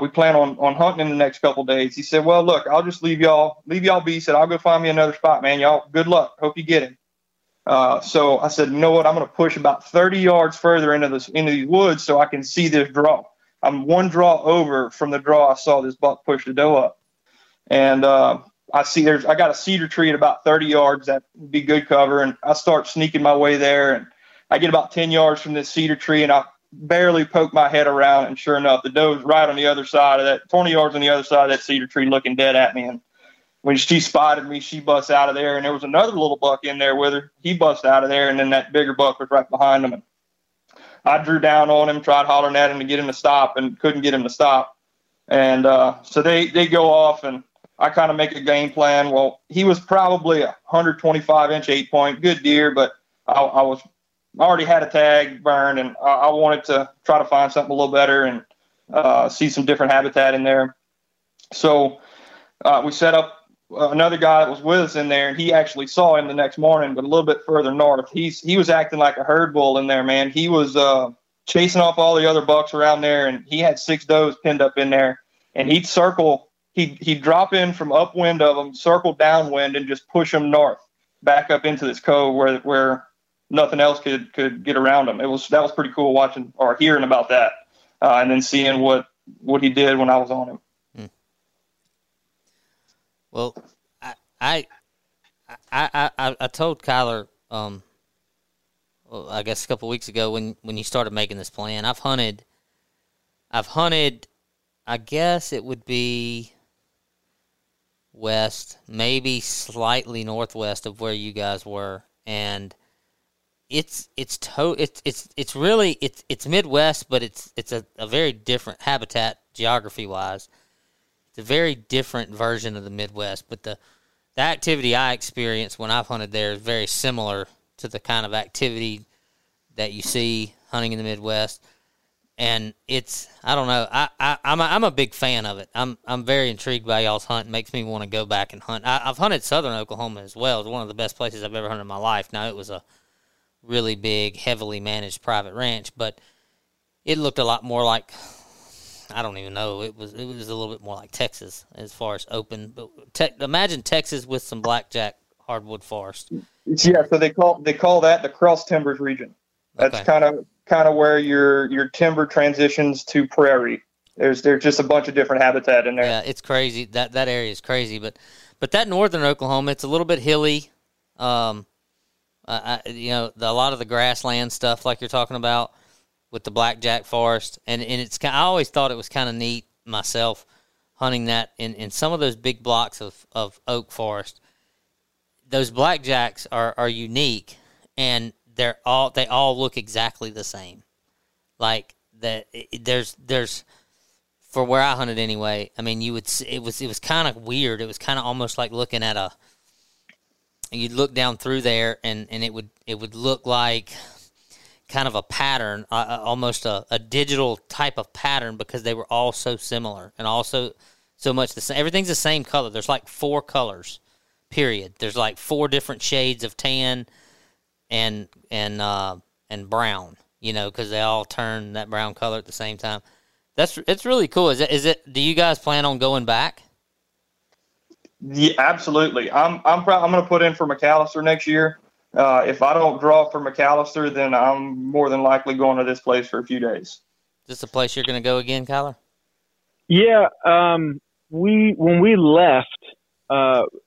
we plan on hunting in the next couple days. He said, well, look, I'll just leave y'all be. He said, I'll go find me another spot, man. Y'all, good luck. Hope you get him. So I said, you know what? I'm going to push about 30 yards further into these woods so I can see this draw. I'm one draw over from the draw. I saw this buck push the doe up, and I got a cedar tree at about 30 yards. That'd be good cover. And I start sneaking my way there, and I get about 10 yards from this cedar tree, and I barely poke my head around. And sure enough, the doe's right on the other side of that, 20 yards on the other side of that cedar tree, looking dead at me. And when she spotted me, she busts out of there, and there was another little buck in there with her. He busts out of there, and then that bigger buck was right behind him. And I drew down on him, tried hollering at him to get him to stop, and couldn't get him to stop. And so they go off, and I kind of make a game plan. Well, he was probably a 125-inch 8-point, good deer, but I already had a tag burned, and I wanted to try to find something a little better and see some different habitat in there. So we set up. Another guy that was with us in there, and he actually saw him the next morning, but a little bit further north. He was acting like a herd bull in there, man. He was chasing off all the other bucks around there, and he had six does pinned up in there. And he'd circle, he'd drop in from upwind of them, circle downwind, and just push them north, back up into this cove where nothing else could get around them. That was pretty cool watching or hearing about that, and then seeing what he did when I was on him. Well, I told Kyler, I guess a couple of weeks ago when you started making this plan, I've hunted, I guess it would be west, maybe slightly northwest of where you guys were, and it's really Midwest, but it's a very different habitat geography wise. It's a very different version of the Midwest, but the activity I experienced when I've hunted there is very similar to the kind of activity that you see hunting in the Midwest. And I don't know, I'm a big fan of it. I'm very intrigued by y'all's hunt. It makes me want to go back and hunt. I've hunted southern Oklahoma as well. It's one of the best places I've ever hunted in my life. Now, it was a really big, heavily managed private ranch, but it looked a lot more like, I don't even know. It was a little bit more like Texas as far as open. But imagine Texas with some blackjack hardwood forest. Yeah, so they call that the Cross Timbers region. That's okay. Kind of where your timber transitions to prairie. There's just a bunch of different habitat in there. Yeah, it's crazy. That area is crazy, but that northern Oklahoma, it's a little bit hilly. A lot of the grassland stuff like you're talking about, with the blackjack forest, and I always thought it was kind of neat myself hunting that in some of those big blocks of oak forest. Those blackjacks are unique, and they all look exactly the same. Like there's for where I hunted anyway. I mean, it was kind of weird. It was kind of almost like looking at you'd look down through there, and it would look like kind of a pattern, almost a digital type of pattern, because they were all so similar and also so much the same. Everything's the same color. There's like four colors, period. There's like four different shades of tan and brown, because they all turn that brown color at the same time. It's really cool. Is it? Do you guys plan on going back? Yeah, absolutely. I'm going to put in for McAlester next year. If I don't draw for McAlester, then I'm more than likely going to this place for a few days. Is this the place you're going to go again, Kyler? Yeah. When we left,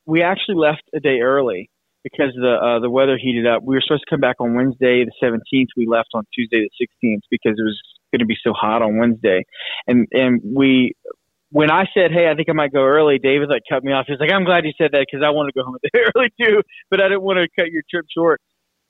we actually left a day early. because the weather heated up. We were supposed to come back on Wednesday the 17th. We left on Tuesday the 16th because it was going to be so hot on Wednesday. And we, when I said, hey, I think I might go early, David like cut me off. He's like, I'm glad you said that because I want to go home early too, but I didn't want to cut your trip short.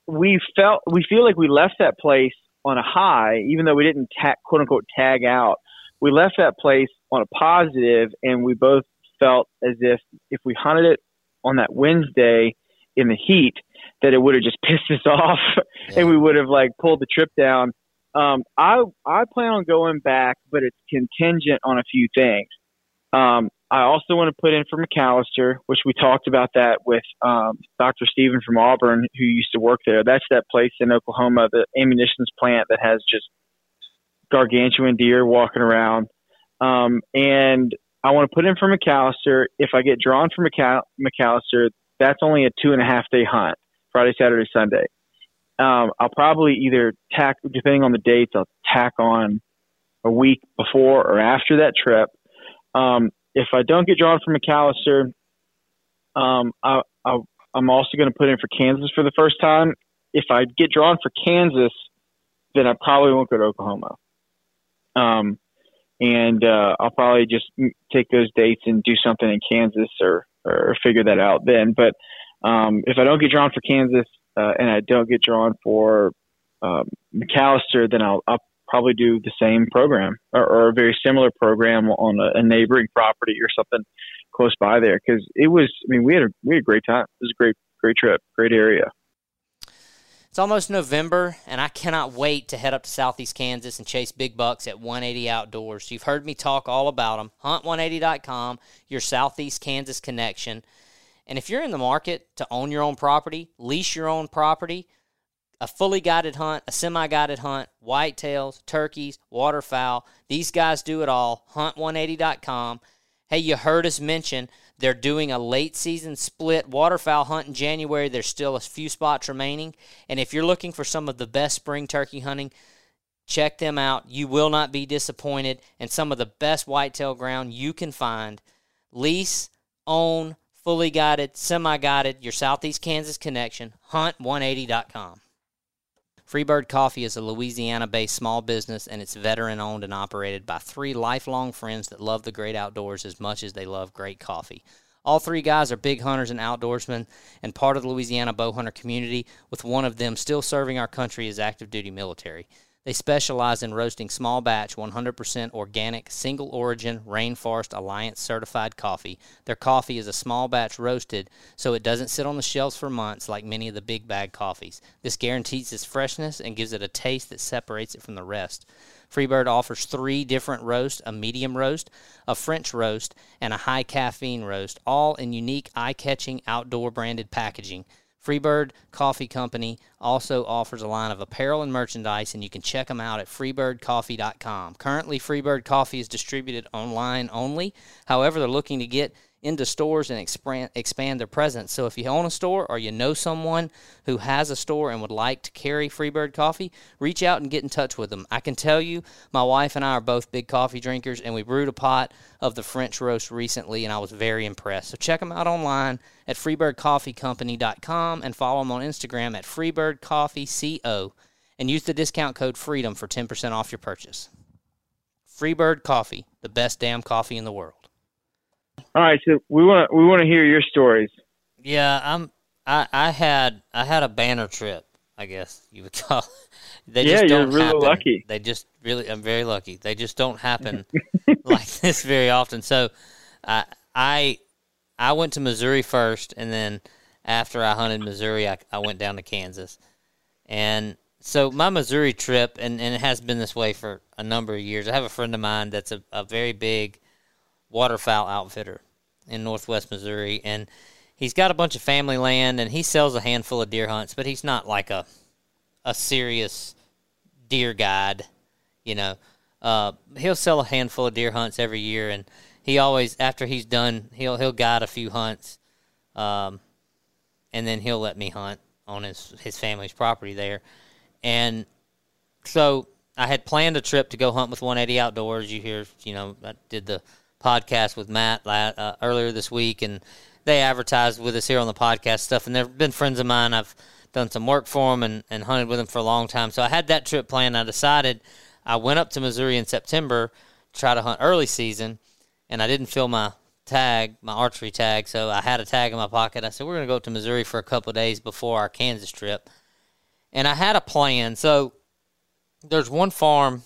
We feel like we left that place on a high, even though we didn't quote unquote tag out. We left that place on a positive, and we both felt as if we hunted it on that Wednesday in the heat, that it would have just pissed us off, and we would have like pulled the trip down. I plan on going back, but it's contingent on a few things. I also want to put in for McAlester, which we talked about that with Dr. Steven from Auburn, who used to work there. That's that place in Oklahoma, the ammunitions plant that has just gargantuan deer walking around. And I want to put in for McAlester. If I get drawn for McAlester, that's only a 2.5-day hunt, Friday, Saturday, Sunday. I'll probably either depending on the dates, I'll tack on a week before or after that trip. If I don't get drawn for McAlester, I'm also going to put in for Kansas for the first time. If I get drawn for Kansas, then I probably won't go to Oklahoma. And I'll probably just take those dates and do something in Kansas or figure that out then. But if I don't get drawn for Kansas and I don't get drawn for McAlester, then I'll probably do the same program or a very similar program on a neighboring property or something close by there. Because it was, I mean, we had a great time. It was a great trip, great area. It's almost November, and I cannot wait to head up to Southeast Kansas and chase big bucks at 180 Outdoors. You've heard me talk all about them. Hunt180.com, your Southeast Kansas connection. And if you're in the market to own your own property, lease your own property, a fully guided hunt, a semi-guided hunt, whitetails, turkeys, waterfowl, these guys do it all. Hunt180.com. Hey, you heard us mention they're doing a late-season split waterfowl hunt in January. There's still a few spots remaining. And if you're looking for some of the best spring turkey hunting, check them out. You will not be disappointed. And some of the best whitetail ground you can find. Lease, own, fully guided, semi-guided, your Southeast Kansas connection, hunt180.com. Freebird Coffee is a Louisiana-based small business, and it's veteran-owned and operated by three lifelong friends that love the great outdoors as much as they love great coffee. All three guys are big hunters and outdoorsmen and part of the Louisiana Bowhunter community, with one of them still serving our country as active-duty military. They specialize in roasting small-batch, 100% organic, single-origin, Rainforest Alliance-certified coffee. Their coffee is a small-batch roasted, so it doesn't sit on the shelves for months like many of the big-bag coffees. This guarantees its freshness and gives it a taste that separates it from the rest. Freebird offers three different roasts, a medium roast, a French roast, and a high-caffeine roast, all in unique, eye-catching, outdoor-branded packaging. Freebird Coffee Company also offers a line of apparel and merchandise, and you can check them out at freebirdcoffee.com. Currently, Freebird Coffee is distributed online only. However, they're looking to get into stores and expand their presence. So if you own a store or you know someone who has a store and would like to carry Freebird Coffee, reach out and get in touch with them. I can tell you, my wife and I are both big coffee drinkers, and we brewed a pot of the French roast recently, and I was very impressed. So check them out online at freebirdcoffeecompany.com and follow them on Instagram at freebirdcoffeeco, and use the discount code FREEDOM for 10% off your purchase. Freebird Coffee, the best damn coffee in the world. All right, so we want to hear your stories. Yeah, I had a banner trip, I guess you would call it. Lucky. I'm very lucky. They just don't happen like this very often. So I went to Missouri first, and then after I hunted Missouri, I went down to Kansas. And so my Missouri trip, and it has been this way for a number of years. I have a friend of mine that's a very big waterfowl outfitter in northwest Missouri, and he's got a bunch of family land, and he sells a handful of deer hunts, but he's not like a serious deer guide, you know. He'll sell a handful of deer hunts every year, and he always, after he's done, he'll guide a few hunts, and then he'll let me hunt on his family's property there. And so I had planned a trip to go hunt with 180 Outdoors. You know, I did the podcast with Matt earlier this week, and they advertise with us here on the podcast stuff, and they've been friends of mine. I've done some work for them and hunted with them for a long time. So I had that trip planned. I decided I went up to Missouri in September to try to hunt early season, and I didn't fill my tag, my archery tag, so I had a tag in my pocket. I said, we're going to go up to Missouri for a couple of days before our Kansas trip. And I had a plan. So there's one farm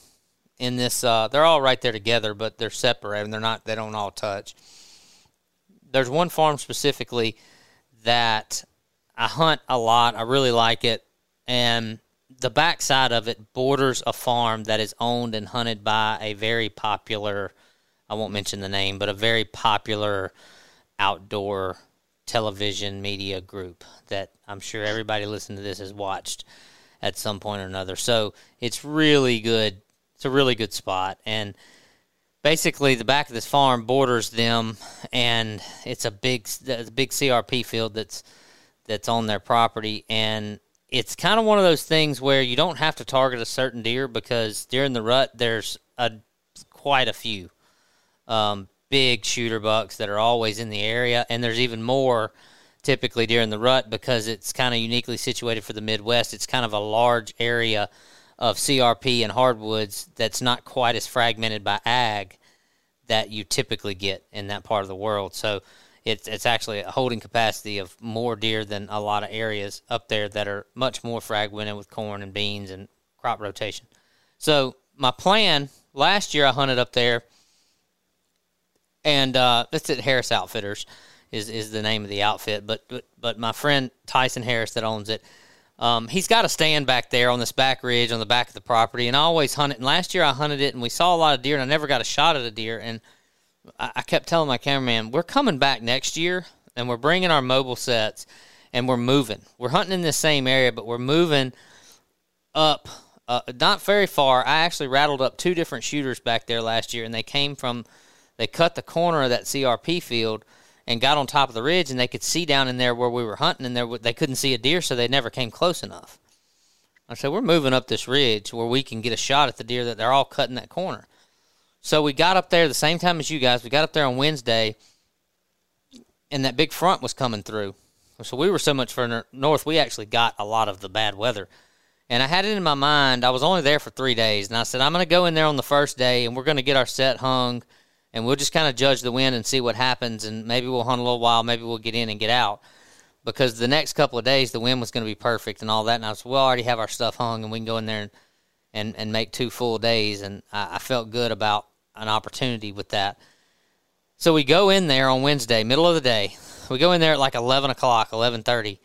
in this, they're all right there together, but they're separate, and they don't all touch. There's one farm specifically that I hunt a lot. I really like it. And the backside of it borders a farm that is owned and hunted by a very popular, I won't mention the name, but a very popular outdoor television media group that I'm sure everybody listening to this has watched at some point or another. So it's really good. It's a really good spot. And basically, the back of this farm borders them, and it's a big CRP field that's on their property. And it's kind of one of those things where you don't have to target a certain deer, because during the rut, there's quite a few big shooter bucks that are always in the area, and there's even more typically during the rut because it's kind of uniquely situated for the Midwest. It's kind of a large area of CRP and hardwoods that's not quite as fragmented by ag that you typically get in that part of the world. So it's actually a holding capacity of more deer than a lot of areas up there that are much more fragmented with corn and beans and crop rotation. So my plan, last year I hunted up there, and that's at Harris Outfitters is the name of the outfit. But my friend Tyson Harris that owns it, he's got a stand back there on this back ridge on the back of the property, and I always hunt it. And last year I hunted it, and we saw a lot of deer, and I never got a shot at a deer. And I kept telling my cameraman, we're coming back next year, and we're bringing our mobile sets, and we're moving. We're hunting in the same area, but we're moving up not very far. I actually rattled up two different shooters back there last year, and they cut the corner of that CRP field and got on top of the ridge, and they could see down in there where we were hunting, and they couldn't see a deer, so they never came close enough. I said, we're moving up this ridge where we can get a shot at the deer that they're all cutting that corner. So we got up there the same time as you guys. We got up there on Wednesday, and that big front was coming through. So we were so much further north, we actually got a lot of the bad weather. And I had it in my mind, I was only there for 3 days, and I said, I'm going to go in there on the first day, and we're going to get our set hung, and we'll just kind of judge the wind and see what happens, and maybe we'll hunt a little while, maybe we'll get in and get out. Because the next couple of days, the wind was going to be perfect and all that, and I said, we'll already have our stuff hung, and we can go in there and make 2 full days, and I felt good about an opportunity with that. So we go in there on Wednesday, middle of the day. We go in there at like 11 o'clock, 11:30.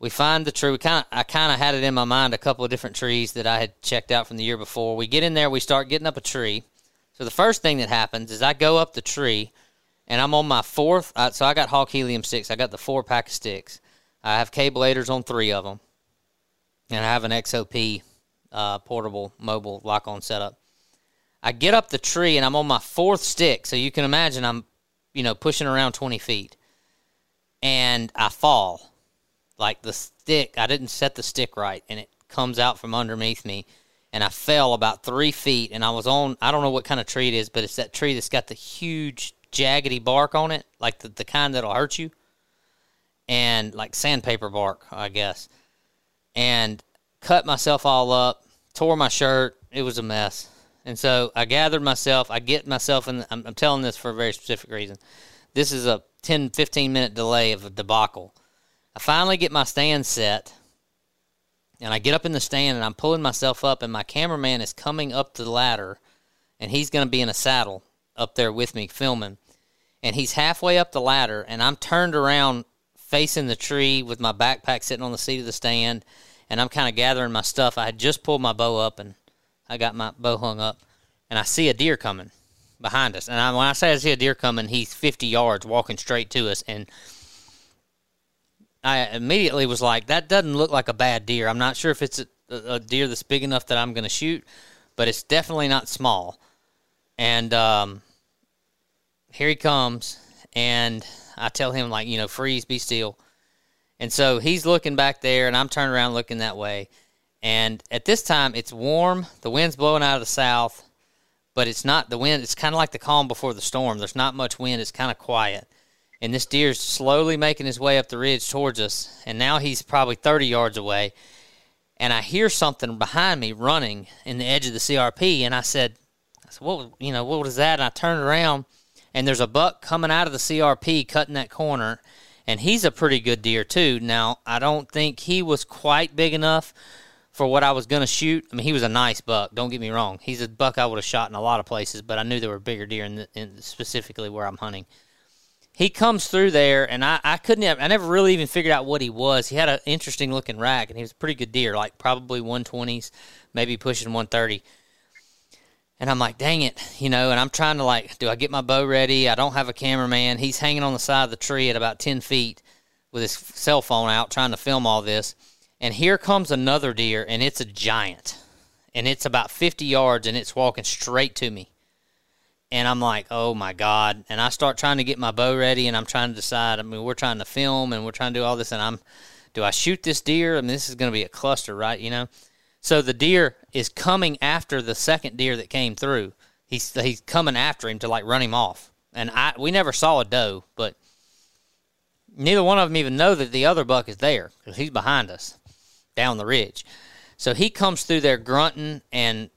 We find the tree. I kind of had it in my mind a couple of different trees that I had checked out from the year before. We get in there, we start getting up a tree. So the first thing that happens is I go up the tree, and I'm on my 4th. So I got Hawk Helium 6. I got the 4-pack of sticks. I have cable aiders on 3 of them, and I have an XOP portable mobile lock-on setup. I get up the tree, and I'm on my 4th stick. So you can imagine I'm, pushing around 20 feet, and I fall. Like the stick, I didn't set the stick right, and it comes out from underneath me. And I fell about 3 feet, and I was on, I don't know what kind of tree it is, but it's that tree that's got the huge jaggedy bark on it, like the kind that'll hurt you, and like sandpaper bark, I guess, and cut myself all up, tore my shirt. It was a mess. And so I gathered myself. I get myself in, I'm telling this for a very specific reason. This is a 10, 15-minute delay of a debacle. I finally get my stand set. And I get up in the stand, and I'm pulling myself up, and my cameraman is coming up the ladder, and he's going to be in a saddle up there with me filming. And he's halfway up the ladder, and I'm turned around facing the tree with my backpack sitting on the seat of the stand, and I'm kind of gathering my stuff. I had just pulled my bow up, and I got my bow hung up, and I see a deer coming behind us. And when I say I see a deer coming, he's 50 yards walking straight to us, and I immediately was like, that doesn't look like a bad deer. I'm not sure if it's a deer that's big enough that I'm going to shoot, but it's definitely not small. And here he comes, and I tell him, like, freeze, be still. And so he's looking back there, and I'm turning around looking that way. And at this time, it's warm. The wind's blowing out of the south, but it's not the wind. It's kind of like the calm before the storm. There's not much wind. It's kind of quiet. and this deer's slowly making his way up the ridge towards us, and now he's probably 30 yards away, and I hear something behind me running in the edge of the CRP, and I said, what was that? And I turned around, and there's a buck coming out of the CRP cutting that corner, and he's a pretty good deer too. Now, I don't think he was quite big enough for what I was going to shoot. I mean, he was a nice buck, don't get me wrong. He's a buck I would have shot in a lot of places, but I knew there were bigger deer in specifically where I'm hunting. He comes through there, and I never really even figured out what he was. He had an interesting-looking rack, and he was a pretty good deer, like probably 120s, maybe pushing 130. And I'm like, dang it, and I'm trying to, do I get my bow ready? I don't have a cameraman. He's hanging on the side of the tree at about 10 feet with his cell phone out trying to film all this. And here comes another deer, and it's a giant. And it's about 50 yards, and it's walking straight to me. And I'm like, oh, my God. And I start trying to get my bow ready, and I'm trying to decide. I mean, we're trying to film, and we're trying to do all this, and do I shoot this deer? I mean, this is going to be a cluster, right, So the deer is coming after the second deer that came through. He's coming after him to, run him off. And we never saw a doe, but neither one of them even know that the other buck is there because he's behind us. Down the ridge. So he comes through there grunting and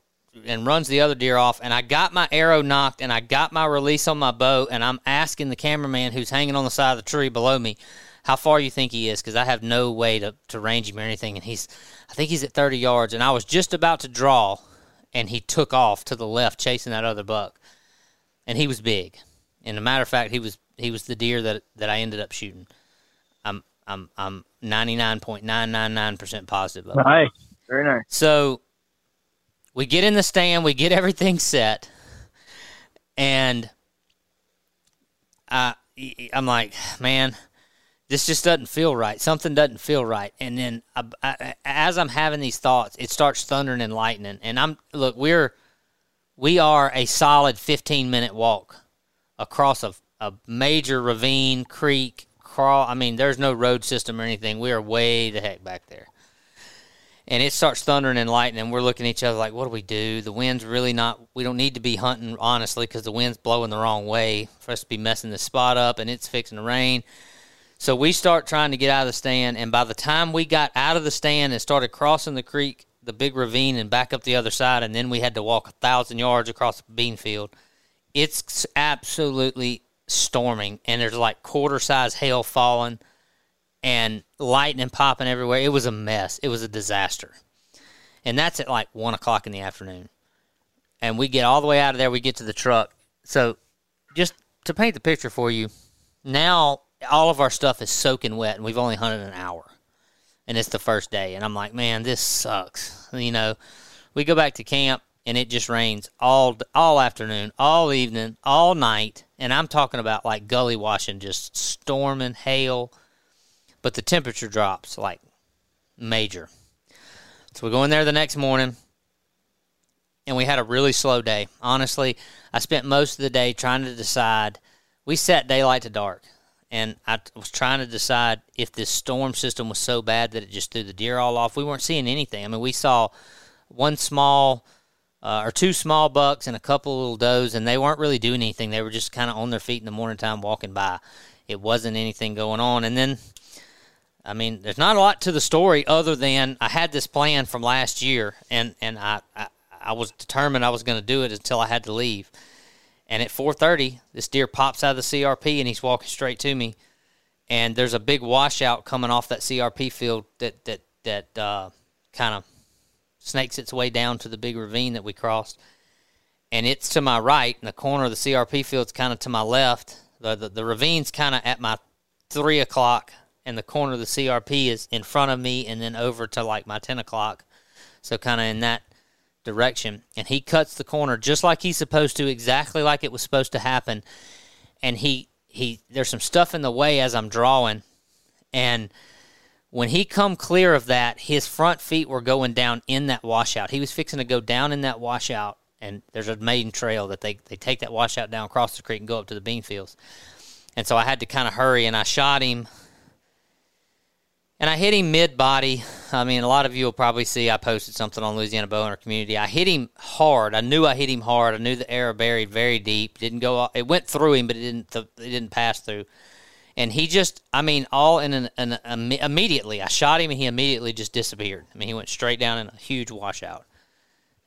runs the other deer off, and I got my arrow knocked, and I got my release on my bow, and I'm asking the cameraman who's hanging on the side of the tree below me how far you think he is, because I have no way to range him or anything, and I think he's at 30 yards, and I was just about to draw, and he took off to the left chasing that other buck, and he was big, and as a matter of fact, he was the deer that I ended up shooting. I'm 99.999% positive about it. Nice. Very nice. So we get in the stand, we get everything set, and I'm like, man, this just doesn't feel right. Something doesn't feel right. And then as I'm having these thoughts, it starts thundering and lightning. And we are a solid 15-minute walk across a major ravine, creek, crawl. I mean, there's no road system or anything. We are way the heck back there. And it starts thundering and lightning. We're looking at each other like, what do we do? The wind's really not – we don't need to be hunting, honestly, because the wind's blowing the wrong way for us to be messing this spot up, and it's fixing to rain. So we start trying to get out of the stand, and by the time we got out of the stand and started crossing the creek, the big ravine, and back up the other side, and then we had to walk 1,000 yards across the bean field, it's absolutely – storming, and there's quarter-size hail falling and lightning popping everywhere. It was a mess. It was a disaster. And that's at 1 o'clock in the afternoon. And we get all the way out of there. We get to the truck. So just to paint the picture for you, now all of our stuff is soaking wet, and we've only hunted an hour. And it's the first day. And I'm like, man, this sucks. We go back to camp, and it just rains all afternoon, all evening, all night. And I'm talking about gully washing, just storming, hail. But the temperature drops major. So we go in there the next morning, and we had a really slow day. Honestly, I spent most of the day trying to decide. We sat daylight to dark, and I was trying to decide if this storm system was so bad that it just threw the deer all off. We weren't seeing anything. I mean, we saw one small or two small bucks and a couple little does, and they weren't really doing anything. They were just kind of on their feet in the morning time walking by. It wasn't anything going on. And then, I mean, there's not a lot to the story other than I had this plan from last year, and I was determined I was going to do it until I had to leave. And at 4:30, this deer pops out of the CRP, and he's walking straight to me. And there's a big washout coming off that CRP field that kind of snakes its way down to the big ravine that we crossed, and it's to my right, and the corner of the CRP field's kind of to my left. The ravine's kind of at my 3 o'clock, and the corner of the CRP is in front of me and then over to my 10 o'clock, so kind of in that direction. And he cuts the corner just like he's supposed to, exactly like it was supposed to happen. And there's some stuff in the way as I'm drawing, and when he come clear of that, his front feet were going down in that washout. He was fixing to go down in that washout, and there's a maiden trail that they take that washout down across the creek and go up to the bean fields. And so I had to kind of hurry, and I shot him. And I hit him mid-body. I mean, a lot of you will probably see I posted something on Louisiana Bowhunter Community. I hit him hard. I knew I hit him hard. I knew the arrow buried very deep. It went through him, but it didn't pass through. And he just, I mean, all in immediately, I shot him and he immediately just disappeared. I mean, he went straight down in a huge washout.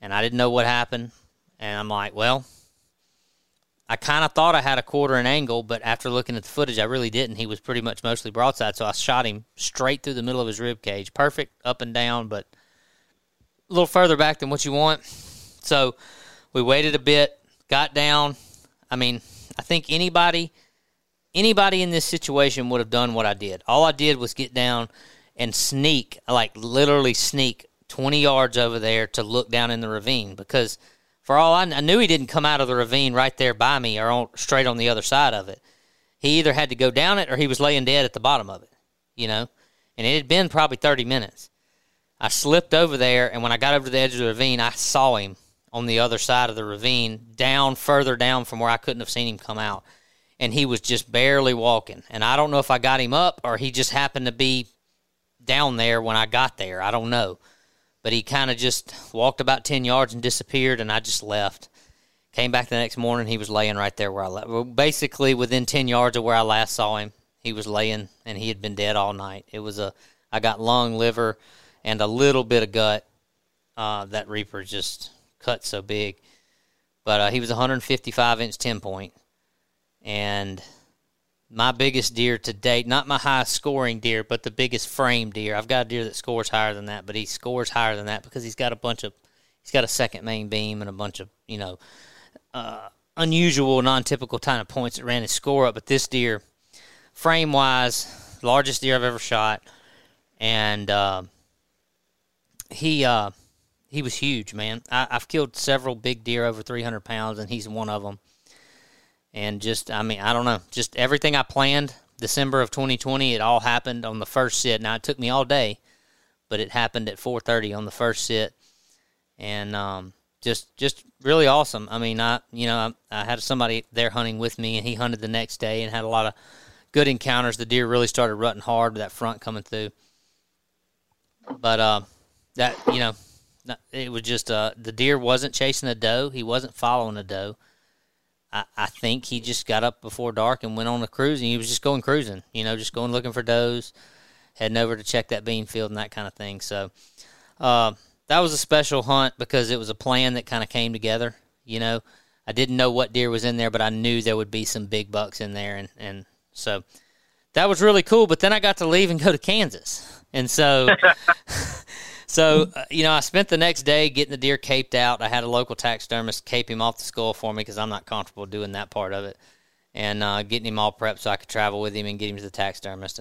And I didn't know what happened. And I'm like, well, I kind of thought I had a quarter in angle, but after looking at the footage, I really didn't. He was pretty much mostly broadside, so I shot him straight through the middle of his rib cage. Perfect up and down, but a little further back than what you want. So we waited a bit, got down. I mean, I think anybody in this situation would have done what I did. All I did was get down and sneak, like literally sneak 20 yards over there to look down in the ravine, because for all I knew, he didn't come out of the ravine right there by me or on, straight on the other side of it. He either had to go down it or he was laying dead at the bottom of it, you know. And it had been probably 30 minutes. I slipped over there, and when I got over to the edge of the ravine, I saw him on the other side of the ravine, down further down from where I couldn't have seen him come out. And he was just barely walking. And I don't know if I got him up or he just happened to be down there when I got there. I don't know. But he kind of just walked about 10 yards and disappeared, and I just left. Came back the next morning, he was laying right there where I left. Basically, within 10 yards of where I last saw him, he was laying, and he had been dead all night. It was I got lung, liver, and a little bit of gut. That Reaper just cut so big. But he was 155-inch 10-point. And my biggest deer to date, not my highest scoring deer, but the biggest frame deer. I've got a deer that scores higher than that, but he scores higher than that because he's got a second main beam and a bunch of, you know, unusual, non-typical kind of points that ran his score up. But this deer, frame-wise, largest deer I've ever shot, and he was huge, man. I've killed several big deer over 300 pounds, and he's one of them. And just, I mean, I don't know, just everything I planned, December of 2020, it all happened on the first sit. Now, it took me all day, but it happened at 4:30 on the first sit. And just really awesome. I mean, I had somebody there hunting with me, and he hunted the next day and had a lot of good encounters. The deer really started rutting hard with that front coming through. But it was just the deer wasn't chasing a doe. He wasn't following a doe. I think he just got up before dark and went on a cruise, and he was just going cruising, you know, just going looking for does, heading over to check that bean field and that kind of thing. So that was a special hunt because it was a plan that kind of came together, you know. I didn't know what deer was in there, but I knew there would be some big bucks in there, and so that was really cool. But then I got to leave and go to Kansas, and so you know, I spent the next day getting the deer caped out. I had a local taxidermist cape him off the skull for me because I'm not comfortable doing that part of it, and getting him all prepped so I could travel with him and get him to the taxidermist.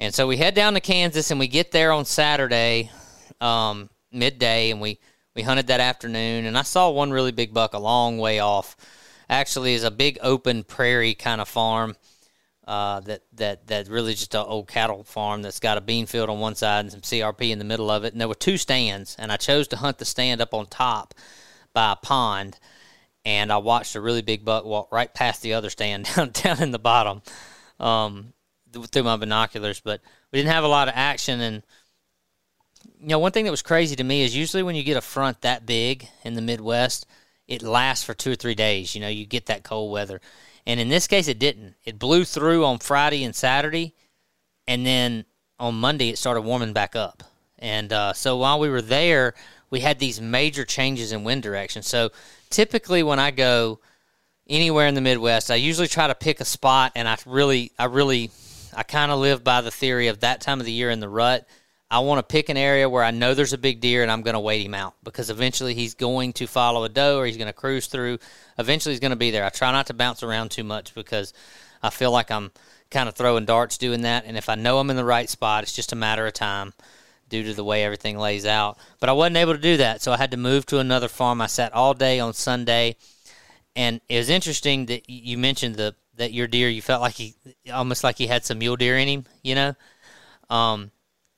And so we head down to Kansas, and we get there on Saturday, midday, and we hunted that afternoon. And I saw one really big buck a long way off. Actually, it's a big open prairie kind of farm. That really just an old cattle farm that's got a bean field on one side and some CRP in the middle of it. And there were two stands, and I chose to hunt the stand up on top by a pond. And I watched a really big buck walk right past the other stand down in the bottom through my binoculars. But we didn't have a lot of action. And, you know, one thing that was crazy to me is usually when you get a front that big in the Midwest, it lasts for 2 or 3 days. You know, you get that cold weather. And in this case, it didn't. It blew through on Friday and Saturday, and then on Monday it started warming back up. And so while we were there, we had these major changes in wind direction. So typically when I go anywhere in the Midwest, I usually try to pick a spot, and I kind of live by the theory of that time of the year in the rut. I want to pick an area where I know there's a big deer, and I'm going to wait him out because eventually he's going to follow a doe or he's going to cruise through. Eventually he's going to be there. I try not to bounce around too much because I feel like I'm kind of throwing darts doing that, and if I know I'm in the right spot, it's just a matter of time due to the way everything lays out. But I wasn't able to do that, so I had to move to another farm. I sat all day on Sunday, and it was interesting that you mentioned that your deer, you felt like he almost like he had some mule deer in him, you know.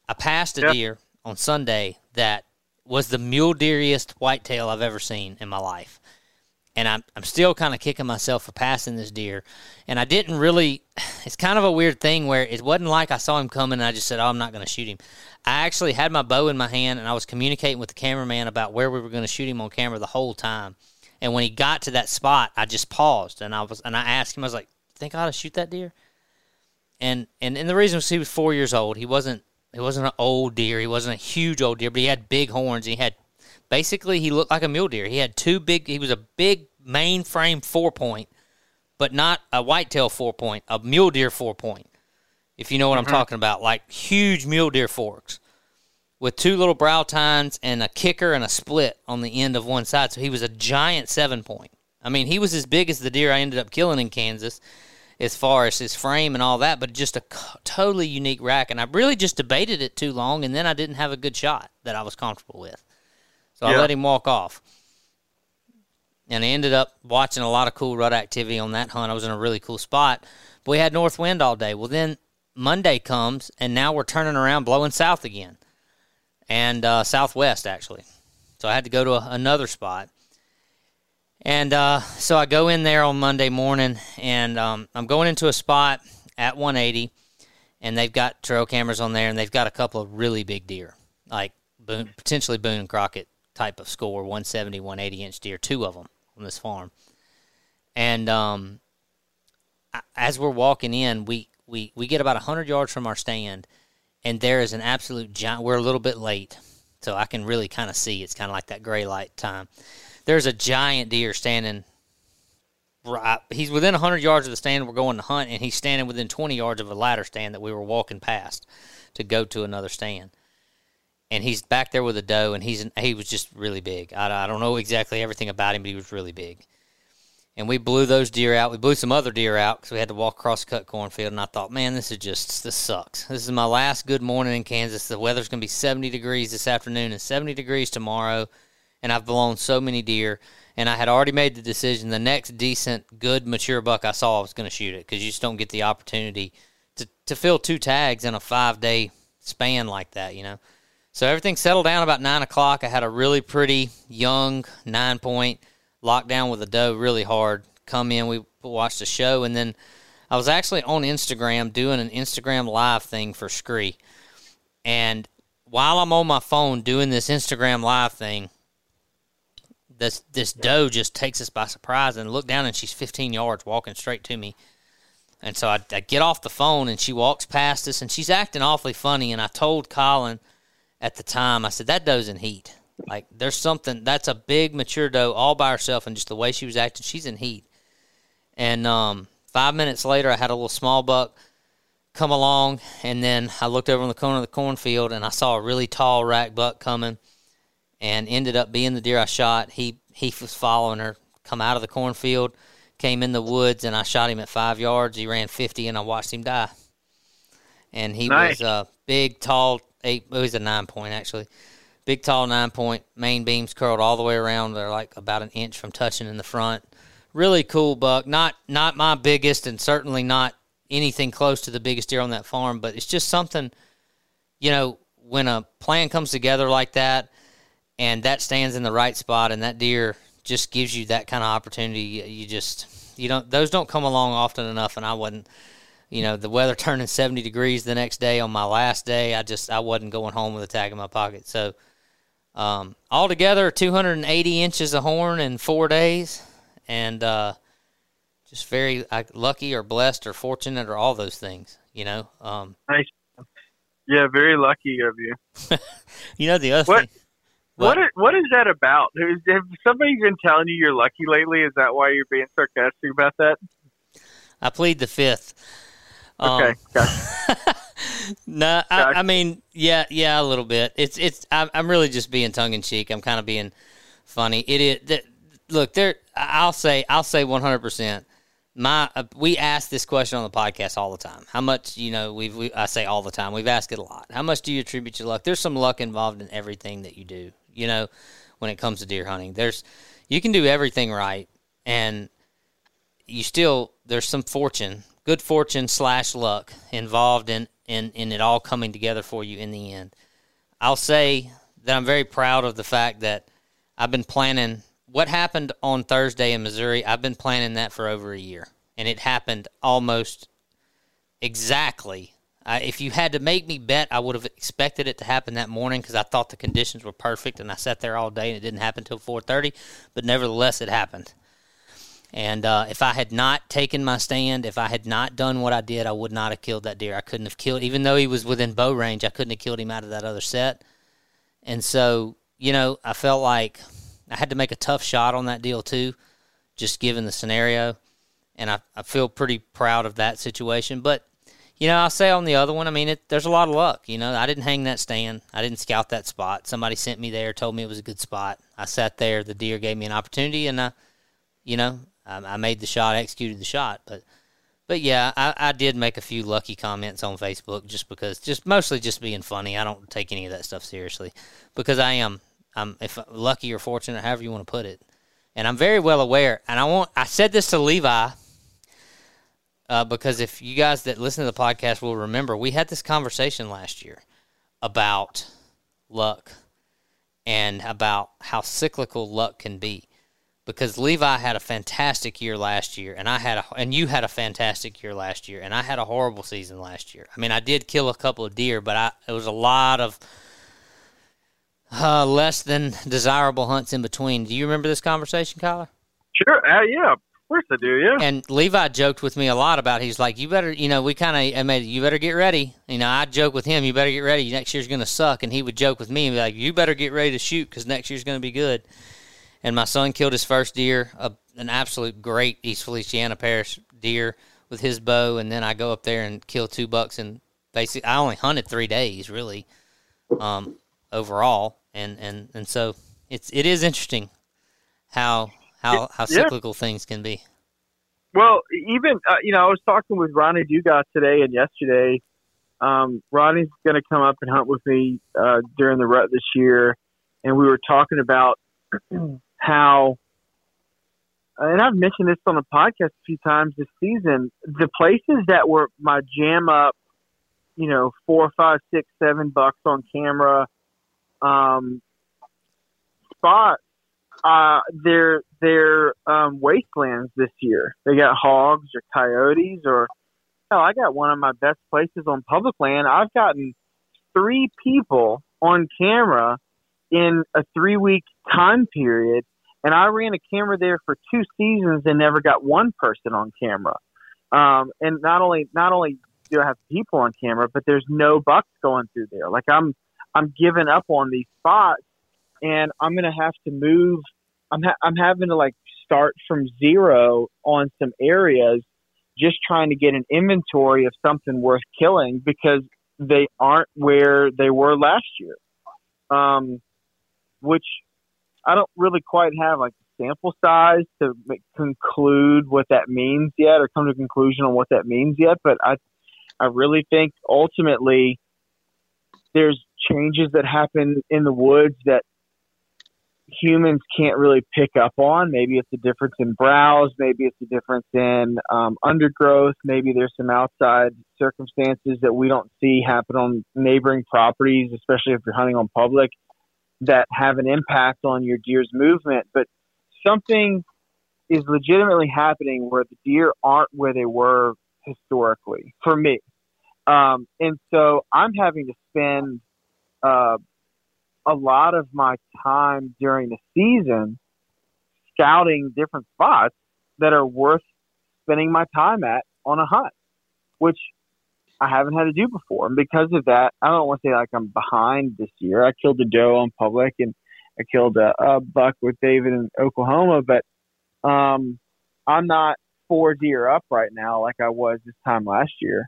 I passed a deer on Sunday that was the mule deeriest whitetail I've ever seen in my life. And I'm still kind of kicking myself for passing this deer. And I didn't really – it's kind of a weird thing where it wasn't like I saw him coming and I just said, oh, I'm not going to shoot him. I actually had my bow in my hand, and I was communicating with the cameraman about where we were going to shoot him on camera the whole time. And when he got to that spot, I just paused, and I asked him, I was like, think I ought to shoot that deer? And the reason was he was 4 years old. He wasn't an old deer. He wasn't a huge old deer, but he had big horns. He had basically he looked like a mule deer. He had two big. He was a big mainframe 4-point, but not a whitetail 4-point, a mule deer 4-point. If you know what I'm talking about, like huge mule deer forks with two little brow tines and a kicker and a split on the end of one side. So he was a giant 7-point. I mean, he was as big as the deer I ended up killing in Kansas as far as his frame and all that, but just a totally unique rack. And I really just debated it too long, and then I didn't have a good shot that I was comfortable with. So I let him walk off. And I ended up watching a lot of cool rut activity on that hunt. I was in a really cool spot. But we had north wind all day. Well, then Monday comes, and now we're turning around, blowing south again. And southwest, actually. So I had to go to another spot. And so I go in there on Monday morning, and I'm going into a spot at 180, and they've got trail cameras on there, and they've got a couple of really big deer, like potentially Boone and Crockett type of score, 170, 180-inch deer, two of them on this farm. And as we're walking in, we get about 100 yards from our stand, and there is an absolute giant. We're a little bit late, so I can really kind of see. It's kind of like that gray light time. There's a giant deer standing. Right, he's within 100 yards of the stand we're going to hunt, and he's standing within 20 yards of a ladder stand that we were walking past to go to another stand. And he's back there with a doe, and he was just really big. I don't know exactly everything about him, but he was really big. And we blew those deer out. We blew some other deer out because we had to walk across a cut cornfield, and I thought, man, this sucks. This is my last good morning in Kansas. The weather's going to be 70 degrees this afternoon and 70 degrees tomorrow, and I've blown so many deer, and I had already made the decision the next decent, good, mature buck I saw, I was going to shoot it because you just don't get the opportunity to fill two tags in a 5-day span like that, you know. So everything settled down about 9 o'clock. I had a really pretty young 9-point locked down with a doe really hard. Come in, we watched a show, and then I was actually on Instagram doing an Instagram live thing for SKRE. And while I'm on my phone doing this Instagram live thing, this doe just takes us by surprise and look down, and she's 15 yards walking straight to me. And so I get off the phone, and she walks past us, and she's acting awfully funny. And I told Colin at the time, I said, that doe's in heat. Like, there's something, that's a big, mature doe all by herself, and just the way she was acting, she's in heat. And 5 minutes later, I had a little small buck come along, and then I looked over on the corner of the cornfield, and I saw a really tall rack buck coming, and ended up being the deer I shot. He was following her, come out of the cornfield, came in the woods, and I shot him at 5 yards. He ran 50, and I watched him die. And he was a big, tall, it was a 9-point, actually. Big, tall 9-point, main beams curled all the way around. They're like about an inch from touching in the front. Really cool buck. Not my biggest, and certainly not anything close to the biggest deer on that farm, but it's just something, you know, when a plan comes together like that and that stands in the right spot and that deer just gives you that kind of opportunity, those don't come along often enough, and I wasn't. You know, the weather turning 70 degrees the next day on my last day, I wasn't going home with a tag in my pocket. So, altogether, 280 inches of horn in 4 days, and just very lucky or blessed or fortunate or all those things, you know. Nice. Yeah, very lucky of you. You know, the other thing. What is that about? Have somebody been telling you you're lucky lately? Is that why you're being sarcastic about that? I plead the fifth. Okay. Gotcha. No, gotcha. I mean, yeah, a little bit. It's. I'm really just being tongue in cheek. I'm kind of being funny. It is. Look, there. I'll say 100%. We ask this question on the podcast all the time. How much, you know? I say all the time. We've asked it a lot. How much do you attribute your luck? There's some luck involved in everything that you do. You know, when it comes to deer hunting, you can do everything right, and you still there's some fortune. Good fortune / luck involved in it all coming together for you in the end. I'll say that I'm very proud of the fact that I've been planning what happened on Thursday in Missouri. I've been planning that for over a year, and it happened almost exactly. If you had to make me bet, I would have expected it to happen that morning because I thought the conditions were perfect, and I sat there all day, and it didn't happen until 4:30, but nevertheless it happened. And if I had not taken my stand, if I had not done what I did, I would not have killed that deer. I couldn't have killed, even though he was within bow range, I couldn't have killed him out of that other set. And so, you know, I felt like I had to make a tough shot on that deal too, just given the scenario. And I feel pretty proud of that situation. But, you know, I'll say on the other one, I mean, there's a lot of luck. You know, I didn't hang that stand. I didn't scout that spot. Somebody sent me there, told me it was a good spot. I sat there. The deer gave me an opportunity, and I made the shot, executed the shot. But yeah, I did make a few lucky comments on Facebook mostly being funny. I don't take any of that stuff seriously because I'm if lucky or fortunate, however you want to put it. And I'm very well aware. And I said this to Levi because if you guys that listen to the podcast will remember, we had this conversation last year about luck and about how cyclical luck can be. Because Levi had a fantastic year last year, and you had a fantastic year last year, and I had a horrible season last year. I mean, I did kill a couple of deer, but it was a lot of less than desirable hunts in between. Do you remember this conversation, Kyler? Sure, yeah, of course I do, yeah. And Levi joked with me a lot about it. He's like, you better, you know, you better get ready. You know, I'd joke with him, you better get ready, next year's going to suck. And he would joke with me and be like, you better get ready to shoot because next year's going to be good. And my son killed his first deer, an absolute great East Feliciana Parish deer with his bow. And then I go up there and kill 2 bucks. And basically, I only hunted 3 days, really, overall. And so it is interesting how cyclical things can be. Well, even, I was talking with Ronnie Dugat today and yesterday. Ronnie's going to come up and hunt with me during the rut this year. And we were talking about how, and I've mentioned this on the podcast a few times this season, the places that were my jam up, 4, 5, 6, 7 bucks on camera spots, they're wastelands this year. They got hogs or coyotes or, I got one of my best places on public land. I've gotten 3 people on camera in a 3-week time period, and I ran a camera there for 2 seasons and never got 1 person on camera. And not only do I have people on camera, but there's no bucks going through there. Like I'm giving up on these spots, and I'm gonna have to move. I'm having to start from zero on some areas, just trying to get an inventory of something worth killing because they aren't where they were last year. Which I don't really quite have sample size to conclude what that means yet or come to a conclusion on what that means yet. But I really think ultimately there's changes that happen in the woods that humans can't really pick up on. Maybe it's a difference in browse. Maybe it's a difference in undergrowth. Maybe there's some outside circumstances that we don't see happen on neighboring properties, especially if you're hunting on public, that have an impact on your deer's movement. But something is legitimately happening where the deer aren't where they were historically for me. And so I'm having to spend a lot of my time during the season scouting different spots that are worth spending my time at on a hunt, which I haven't had to do before. And because of that, I don't want to say I'm behind this year. I killed a doe on public and I killed a buck with David in Oklahoma, but I'm not 4 deer up right now like I was this time last year,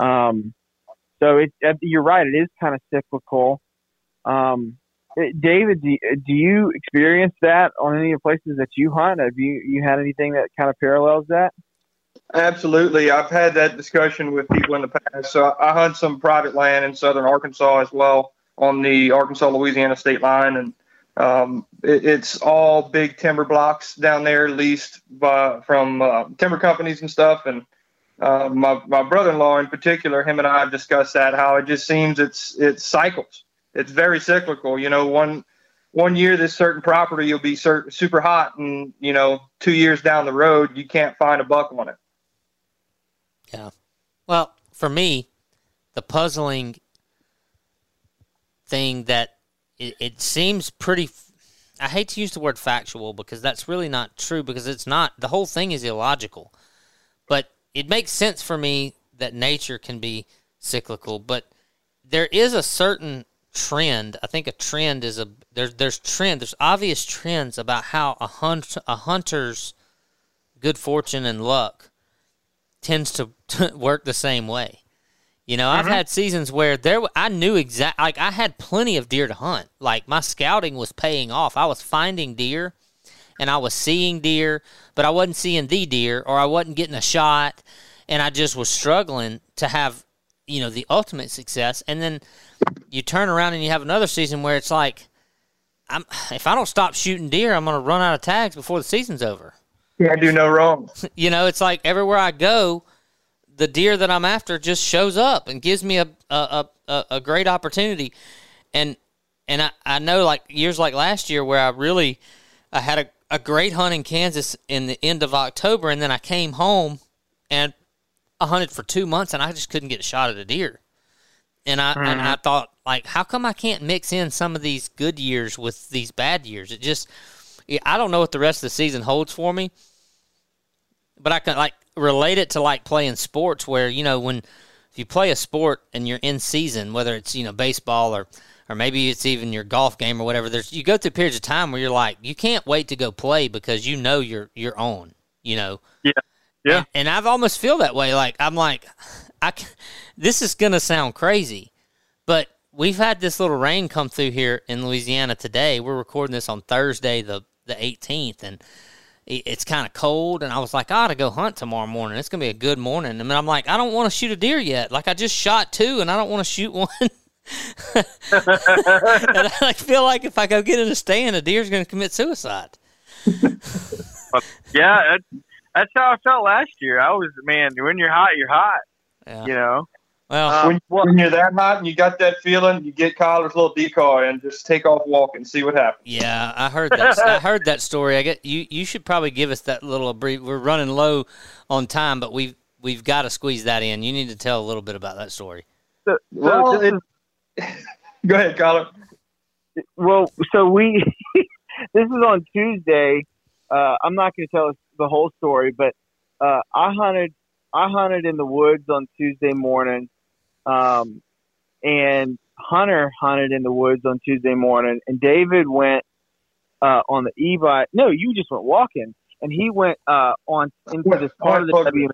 So you're right. It is kind of cyclical. David, do you experience that on any of the places that you hunt? Have you had anything that kind of parallels that? Absolutely. I've had that discussion with people in the past. So I hunt some private land in southern Arkansas as well on the Arkansas-Louisiana state line. And it's all big timber blocks down there leased from timber companies and stuff. And my brother-in-law in particular, him and I have discussed that, how it just seems it's cycles. It's very cyclical. One year this certain property will be super hot, and 2 years down the road you can't find a buck on it. Yeah. Well, for me, the puzzling thing that it seems pretty I hate to use the word factual because that's really not true, because it's not, the whole thing is illogical. But it makes sense for me that nature can be cyclical, but there is a certain trend. I think a trend is a, there's obvious trends about how a hunter's good fortune and luck tends to work the same way. You know, I've had seasons where I knew exactly, like, I had plenty of deer to hunt. Like, my scouting was paying off. I was finding deer, and I was seeing deer, but I wasn't seeing the deer, or I wasn't getting a shot, and I just was struggling to have, you know, the ultimate success. And then you turn around and you have another season where it's like, if I don't stop shooting deer, I'm going to run out of tags before the season's over. Yeah, I do no wrong. You know, it's like everywhere I go, the deer that I'm after just shows up and gives me a great opportunity. And I know, like, years like last year where I had a great hunt in Kansas in the end of October, and then I came home and I hunted for 2 months and I just couldn't get a shot at a deer. And I thought, like, how come I can't mix in some of these good years with these bad years? It just, I don't know what the rest of the season holds for me, but I can, like, relate it to, like, playing sports where, you know, if you play a sport and you're in season, whether it's, you know, baseball or maybe it's even your golf game or whatever, you go through periods of time where you're like, you can't wait to go play because you know you're on, you know? Yeah. Yeah. And I've almost feel that way. Like, I'm like, this is going to sound crazy, but we've had this little rain come through here in Louisiana today. We're recording this on Thursday, the 18th. And it's kind of cold, and I was like, I ought to go hunt tomorrow morning. It's going to be a good morning. And then I'm like, I don't want to shoot a deer yet. Like, I just shot two, and I don't want to shoot one. And I feel like if I go get in a stand, a deer's going to commit suicide. Yeah, that's how I felt last year. I was, man, when you're hot, you're hot, yeah. You know? Well, when you're that hot and you got that feeling, you get Kyler's little decoy and just take off walking, see what happens. Yeah, I heard that. I heard that story. I get you. You should probably give us that little brief. We're running low on time, but we've got to squeeze that in. You need to tell a little bit about that story. Go ahead, Kyler. Well, so this is on Tuesday. I'm not going to tell us the whole story, but I hunted in the woods on Tuesday morning. And Hunter hunted in the woods on Tuesday morning, and David went on the e-bike. No, you just went walking, and he went on into this part of the W.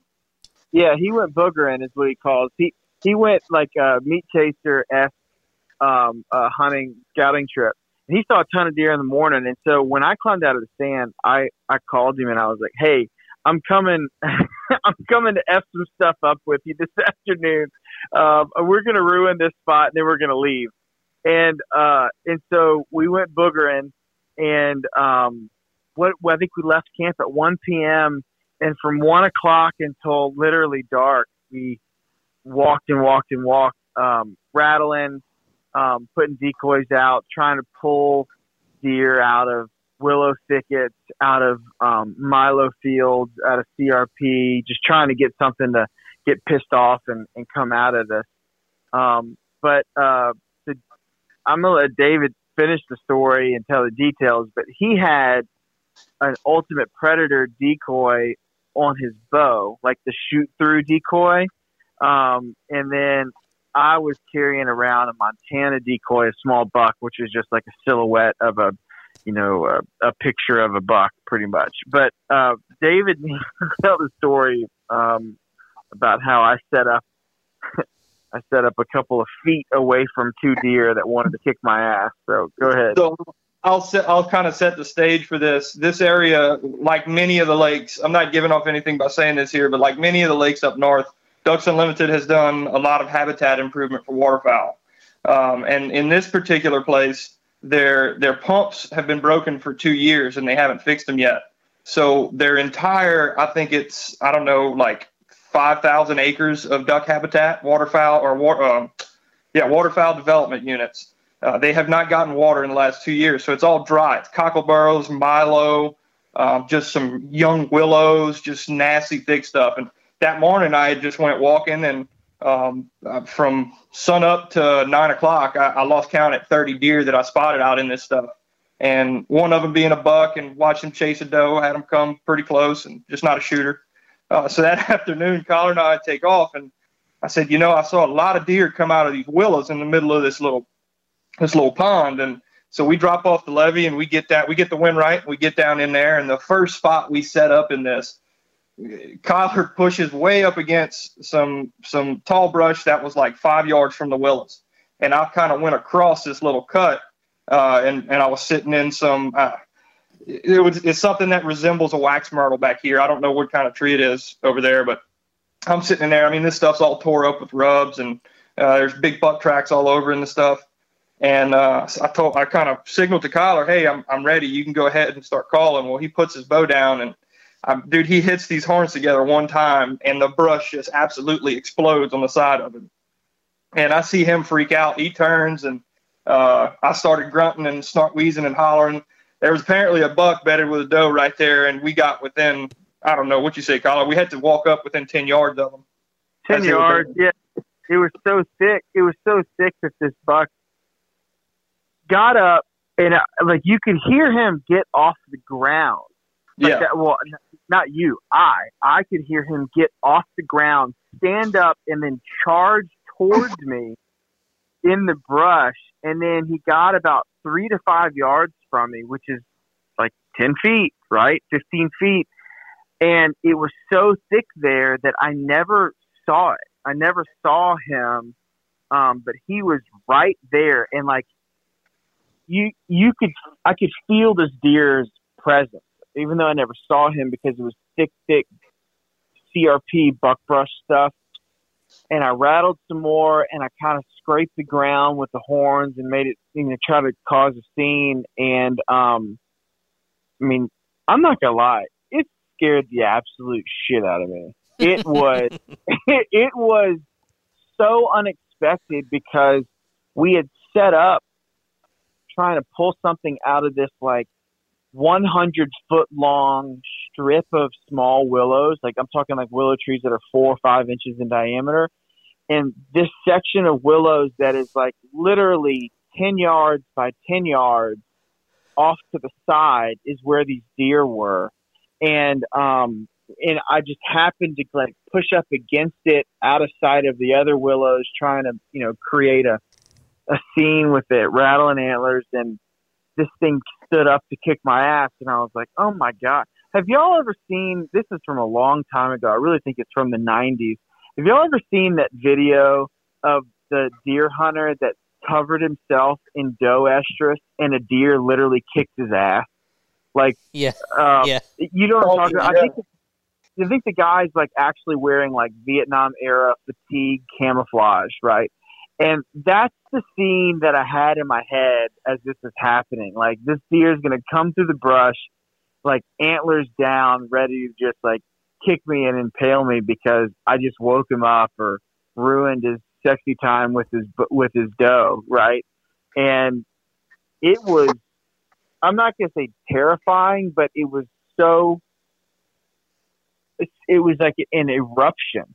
Yeah, he went boogering is what he calls. He went like a meat chaser-esque hunting scouting trip, and he saw a ton of deer in the morning. And so when I climbed out of the stand, I called him and I was like, "Hey, I'm coming." I'm coming to F some stuff up with you this afternoon. We're going to ruin this spot, and then we're going to leave. And so we went boogering, and I think we left camp at 1 p.m., and from 1 o'clock until literally dark, we walked and walked and walked, rattling, putting decoys out, trying to pull deer out of willow thickets, out of milo fields, out of CRP, just trying to get something to get pissed off and come out of this. But I'm going to let David finish the story and tell the details, but he had an Ultimate Predator decoy on his bow, like the shoot-through decoy. And then I was carrying around a Montana decoy, a small buck, which was just like a silhouette of a picture of a buck, pretty much. But David tell the story about how I set up a couple of feet away from two deer that wanted to kick my ass. So go ahead. So I'll kind of set the stage for this. This area, like many of the lakes, I'm not giving off anything by saying this here, but like many of the lakes up north, Ducks Unlimited has done a lot of habitat improvement for waterfowl. And in this particular place, their pumps have been broken for 2 years and they haven't fixed them yet. So their entire, I think it's, I don't know, like 5,000 acres of duck habitat, waterfowl development units. They have not gotten water in the last 2 years. So it's all dry. It's cockleburrows, milo, just some young willows, just nasty thick stuff. And that morning I just went walking, and from sun up to 9 o'clock, I lost count at 30 deer that I spotted out in this stuff. and one of them being a buck, and watched him chase a doe, had him come pretty close, and just not a shooter. So that afternoon, Colin and I take off, and I said, you know, I saw a lot of deer come out of these willows in the middle of this little pond. And so we drop off the levee, and we get the wind right, and we get down in there. And the first spot we set up in this, Kyler pushes way up against some tall brush that was like 5 yards from the willows. And I kind of went across this little cut, and I was sitting in some it's something that resembles a wax myrtle back here. I don't know what kind of tree it is over there, but I'm sitting in there. I mean, this stuff's all tore up with rubs, and there's big buck tracks all over in the stuff. And I kind of signaled to Kyler, hey, I'm ready. You can go ahead and start calling. Well, he puts his bow down, and dude, he hits these horns together one time, and the brush just absolutely explodes on the side of him. And I see him freak out. He turns, and I started grunting and snort wheezing and hollering. There was apparently a buck bedded with a doe right there, and we got within, I don't know what you say, Colin. We had to walk up within 10 yards of them. 10 yards, yeah. It was so thick. It was so thick that this buck got up, and like you could hear him get off the ground. Like yeah. That, well, not you. I could hear him get off the ground, stand up, and then charge towards me in the brush, and then he got about 3 to 5 yards from me, which is like 10 feet, right? 15 feet. And it was so thick there that I never saw it. I never saw him, but he was right there. And like I could feel this deer's presence, even though I never saw him because it was thick CRP buckbrush stuff. And I rattled some more, and I kind of scraped the ground with the horns and made it, you know, try to cause a scene. And, I mean, I'm not going to lie. It scared the absolute shit out of me. It was, it was so unexpected because we had set up trying to pull something out of this, like, 100-foot-long strip of small willows. Like, I'm talking like willow trees that are 4 or 5 inches in diameter. And this section of willows that is like literally 10 yards by 10 yards off to the side is where these deer were. And I just happened to like push up against it out of sight of the other willows, trying to, you know, create a scene with it, rattling antlers. And this thing stood up to kick my ass, and I was like, oh my God. Have y'all ever seen, this is from a long time ago, I really think it's from the 90s. Have y'all ever seen that video of the deer hunter that covered himself in doe estrus and a deer literally kicked his ass? Like, yeah. You know what I'm talking about? Yeah. I think the guy's like actually wearing like Vietnam era fatigue camouflage, right? And that's the scene that I had in my head as this is happening. Like, this deer is going to come through the brush, like antlers down, ready to just like kick me and impale me because I just woke him up or ruined his sexy time with his doe, right? And it was, I'm not going to say terrifying, but it was so, it was like an eruption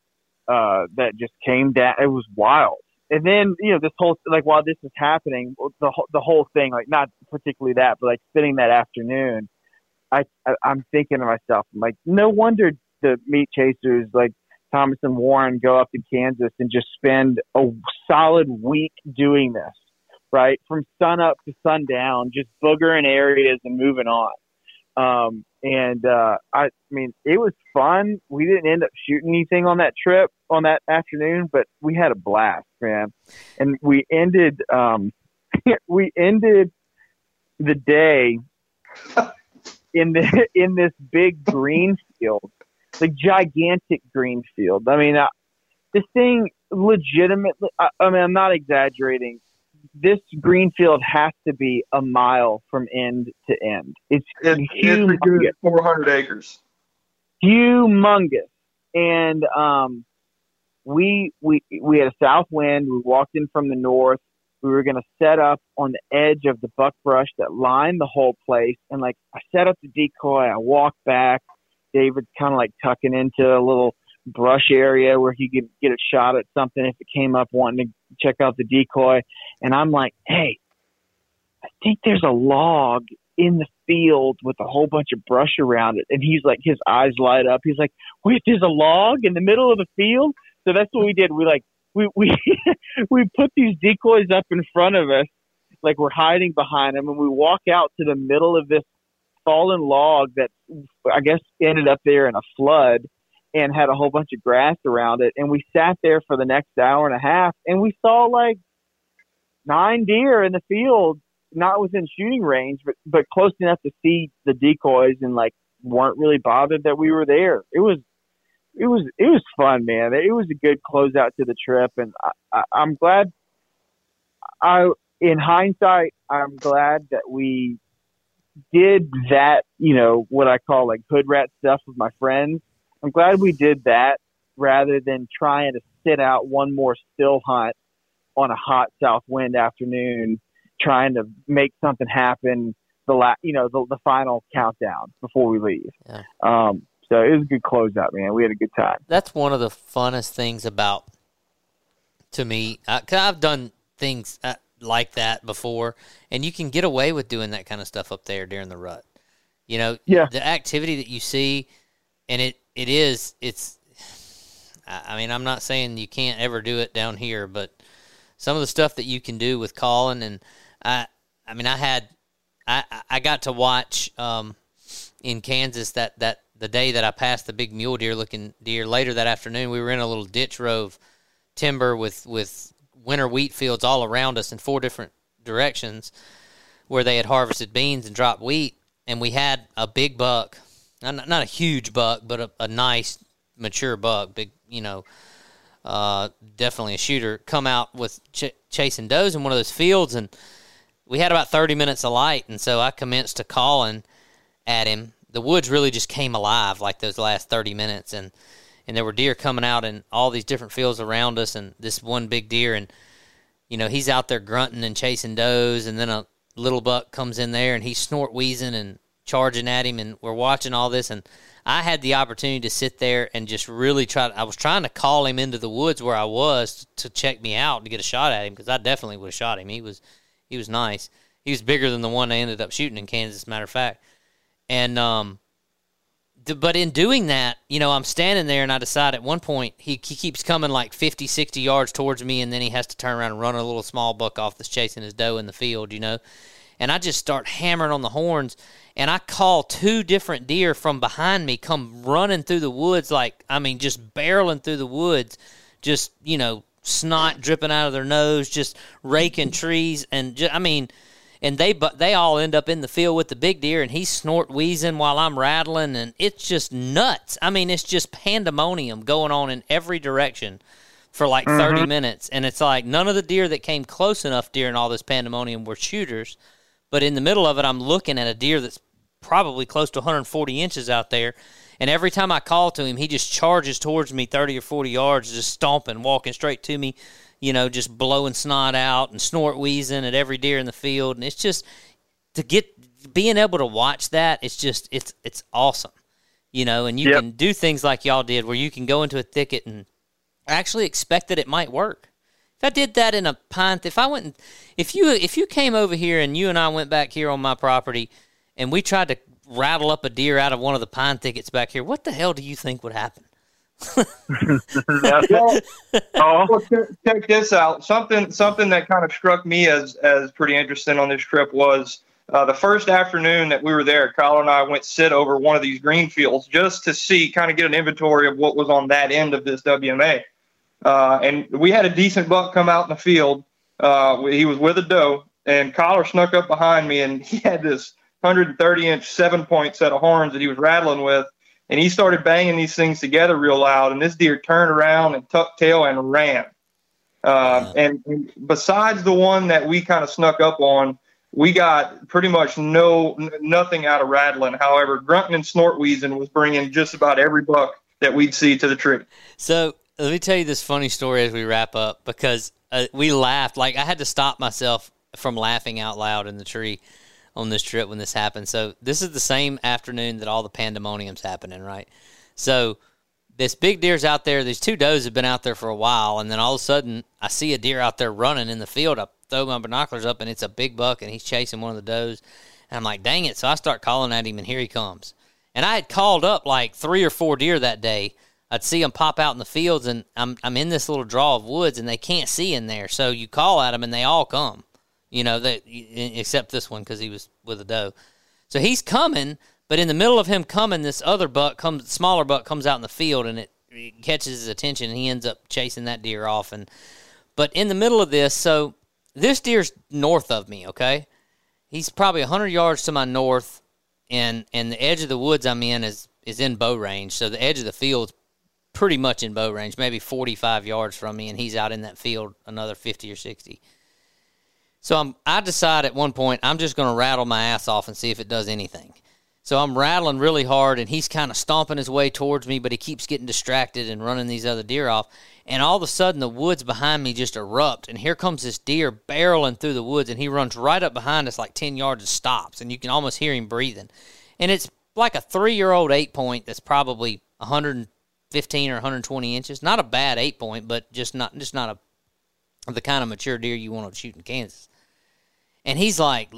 that just came down. It was wild. And then, you know, this whole, like, while this is happening, the whole thing, like, not particularly that, but, like, spending that afternoon, I'm thinking to myself, I'm like, no wonder the meat chasers like Thomas and Warren go up to Kansas and just spend a solid week doing this, right? From sun up to sundown, just boogering areas and moving on. I mean, it was fun. We didn't end up shooting anything on that trip on that afternoon, but we had a blast, man. And we ended, the day in this big green field, the gigantic green field. I mean, this thing legitimately, I mean, I'm not exaggerating. This greenfield has to be a mile from end to end. It's humongous. 400 acres. Humongous. And we had a south wind. We walked in from the north. We were going to set up on the edge of the buckbrush that lined the whole place. And, like, I set up the decoy. I walked back. David's kind of, like, tucking into a little brush area where he could get a shot at something if it came up wanting to check out the decoy. And I'm like, hey, I think there's a log in the field with a whole bunch of brush around it. And he's like, his eyes light up. He's like, wait, there's a log in the middle of the field? So that's what we did. We we put these decoys up in front of us, like we're hiding behind them, and we walk out to the middle of this fallen log that I guess ended up there in a flood and had a whole bunch of grass around it. And we sat there for the next hour and a half, and we saw like 9 deer in the field, not within shooting range, but close enough to see the decoys, and like weren't really bothered that we were there. It was fun, man. It was a good closeout to the trip, and I'm glad. In hindsight, I'm glad that we did that. You know what I call like hood rat stuff with my friends. I'm glad we did that rather than trying to sit out one more still hunt on a hot south wind afternoon, trying to make something happen. The final countdown before we leave. Yeah. So it was a good closeout, man. We had a good time. That's one of the funnest things about, to me, because I've done things like that before, and you can get away with doing that kind of stuff up there during the rut. You know, yeah. The activity that you see, and it's. I mean, I'm not saying you can't ever do it down here, but some of the stuff that you can do with Colin, and I got to watch in Kansas that. The day that I passed the big mule deer looking deer, later that afternoon, we were in a little ditch row of timber with winter wheat fields all around us in 4 different directions where they had harvested beans and dropped wheat. And we had a big buck, not a huge buck, but a nice mature buck, big, definitely a shooter, come out with chasing does in one of those fields. And we had about 30 minutes of light. And so I commenced to calling at him. The woods really just came alive like those last 30 minutes, and there were deer coming out in all these different fields around us, and this one big deer, and, he's out there grunting and chasing does, and then a little buck comes in there, and he's snort wheezing and charging at him, and we're watching all this, and I had the opportunity to sit there and just really I was trying to call him into the woods where I was to check me out and get a shot at him, because I definitely would have shot him. He was nice. He was bigger than the one I ended up shooting in Kansas, as a matter of fact. And, but in doing that, I'm standing there, and I decide at one point he keeps coming like 50, 60 yards towards me, and then he has to turn around and run a little small buck off that's chasing his doe in the field, And I just start hammering on the horns, and I call 2 different deer from behind me come running through the woods, just barreling through the woods, just, snot dripping out of their nose, just raking trees, and and they all end up in the field with the big deer, and he's snort wheezing while I'm rattling, and it's just nuts. It's just pandemonium going on in every direction for like 30 minutes, and it's like none of the deer that came close enough during all this pandemonium were shooters, but in the middle of it, I'm looking at a deer that's probably close to 140 inches out there, and every time I call to him, he just charges towards me 30 or 40 yards, just stomping, walking straight to me, just blowing snot out and snort wheezing at every deer in the field. And it's just being able to watch that. It's just, it's awesome, and you can do things like y'all did where you can go into a thicket and actually expect that it might work. If I did that in a pine, if you came over here and you and I went back here on my property and we tried to rattle up a deer out of one of the pine thickets back here, what the hell do you think would happen? Well, check this out. Something that kind of struck me as pretty interesting on this trip was the first afternoon that we were there, Kyle and I went sit over one of these green fields just to see, kind of get an inventory of what was on that end of this WMA. And we had a decent buck come out in the field. He was with a doe, and Kyler snuck up behind me, and he had this 130-inch 7-point set of horns that he was rattling with. And he started banging these things together real loud, and this deer turned around and tucked tail and ran. And besides the one that we kind of snuck up on, we got pretty much nothing out of rattling. However, grunting and snort wheezing was bringing just about every buck that we'd see to the tree. So let me tell you this funny story as we wrap up, because we laughed. Like, I had to stop myself from laughing out loud in the tree on this trip when this happened. So this is the same afternoon that all the pandemonium's happening, right? So this big deer's out there. These 2 does have been out there for a while, and then all of a sudden I see a deer out there running in the field. I throw my binoculars up, and it's a big buck, and he's chasing one of the does. And I'm like, dang it. So I start calling at him, and here he comes. And I had called up like 3 or 4 deer that day. I'd see them pop out in the fields, and I'm in this little draw of woods, and they can't see in there. So you call at them, and they all come, you know, they, except this one because he was with a doe. So he's coming, but in the middle of him coming, this other buck comes, smaller buck comes out in the field, and it catches his attention, and he ends up chasing that deer off. But in the middle of this, so this deer's north of me, okay? He's probably 100 yards to my north, and the edge of the woods I'm in is in bow range, so the edge of the field's pretty much in bow range, maybe 45 yards from me, and he's out in that field another 50 or 60. So I decide at one point I'm just going to rattle my ass off and see if it does anything. So I'm rattling really hard, and he's kind of stomping his way towards me, but he keeps getting distracted and running these other deer off. And all of a sudden, the woods behind me just erupt, and here comes this deer barreling through the woods, and he runs right up behind us like 10 yards and stops, and you can almost hear him breathing. And it's like a 3-year-old 8-point that's probably 115 or 120 inches. Not a bad 8-point, but just not the kind of mature deer you want to shoot in Kansas. And he's like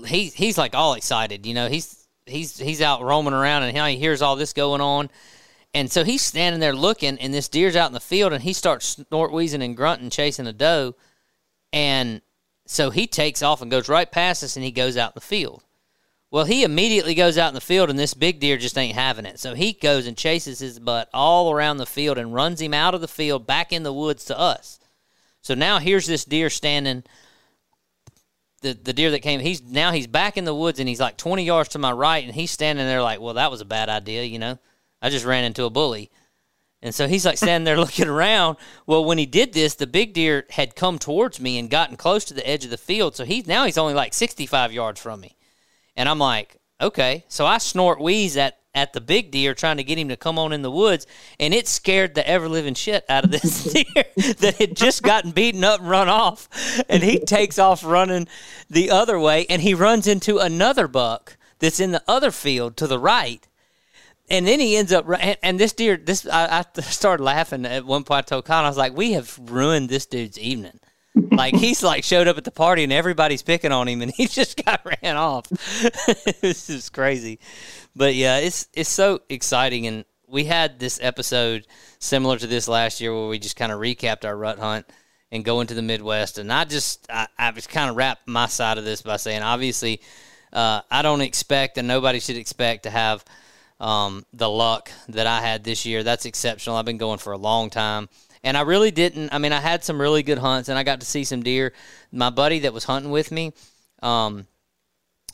all excited, you know. He's out roaming around, and he hears all this going on. And so he's standing there looking, and this deer's out in the field, and he starts snort, wheezing, and grunting, chasing a doe. And so he takes off and goes right past us, and he goes out in the field. Well, he immediately goes out in the field, and this big deer just ain't having it. So he goes and chases his butt all around the field and runs him out of the field back in the woods to us. So now here's this deer standing. The deer that came, he's back in the woods, and he's like 20 yards to my right, and he's standing there like, well, that was a bad idea, you know. I just ran into a bully. And so he's like standing there looking around. Well, when he did this, the big deer had come towards me and gotten close to the edge of the field, so he's only like 65 yards from me. And I'm like, okay. So I snort wheeze at the big deer, trying to get him to come on in the woods, and it scared the ever-living shit out of this deer that had just gotten beaten up and run off. And he takes off running the other way, and he runs into another buck that's in the other field to the right. And then he ends up, and this deer, I started laughing at one point. I told Colin, I was like, we have ruined this dude's evening. Like, he's like showed up at the party, and everybody's picking on him, and he just got ran off. This is crazy. But yeah, it's so exciting. And we had this episode similar to this last year where we just kind of recapped our rut hunt and go into the Midwest. And I just kind of wrapped my side of this by saying, obviously, I don't expect, and nobody should expect, to have the luck that I had this year. That's exceptional. I've been going for a long time. And I really didn't. I mean, I had some really good hunts, and I got to see some deer. My buddy that was hunting with me,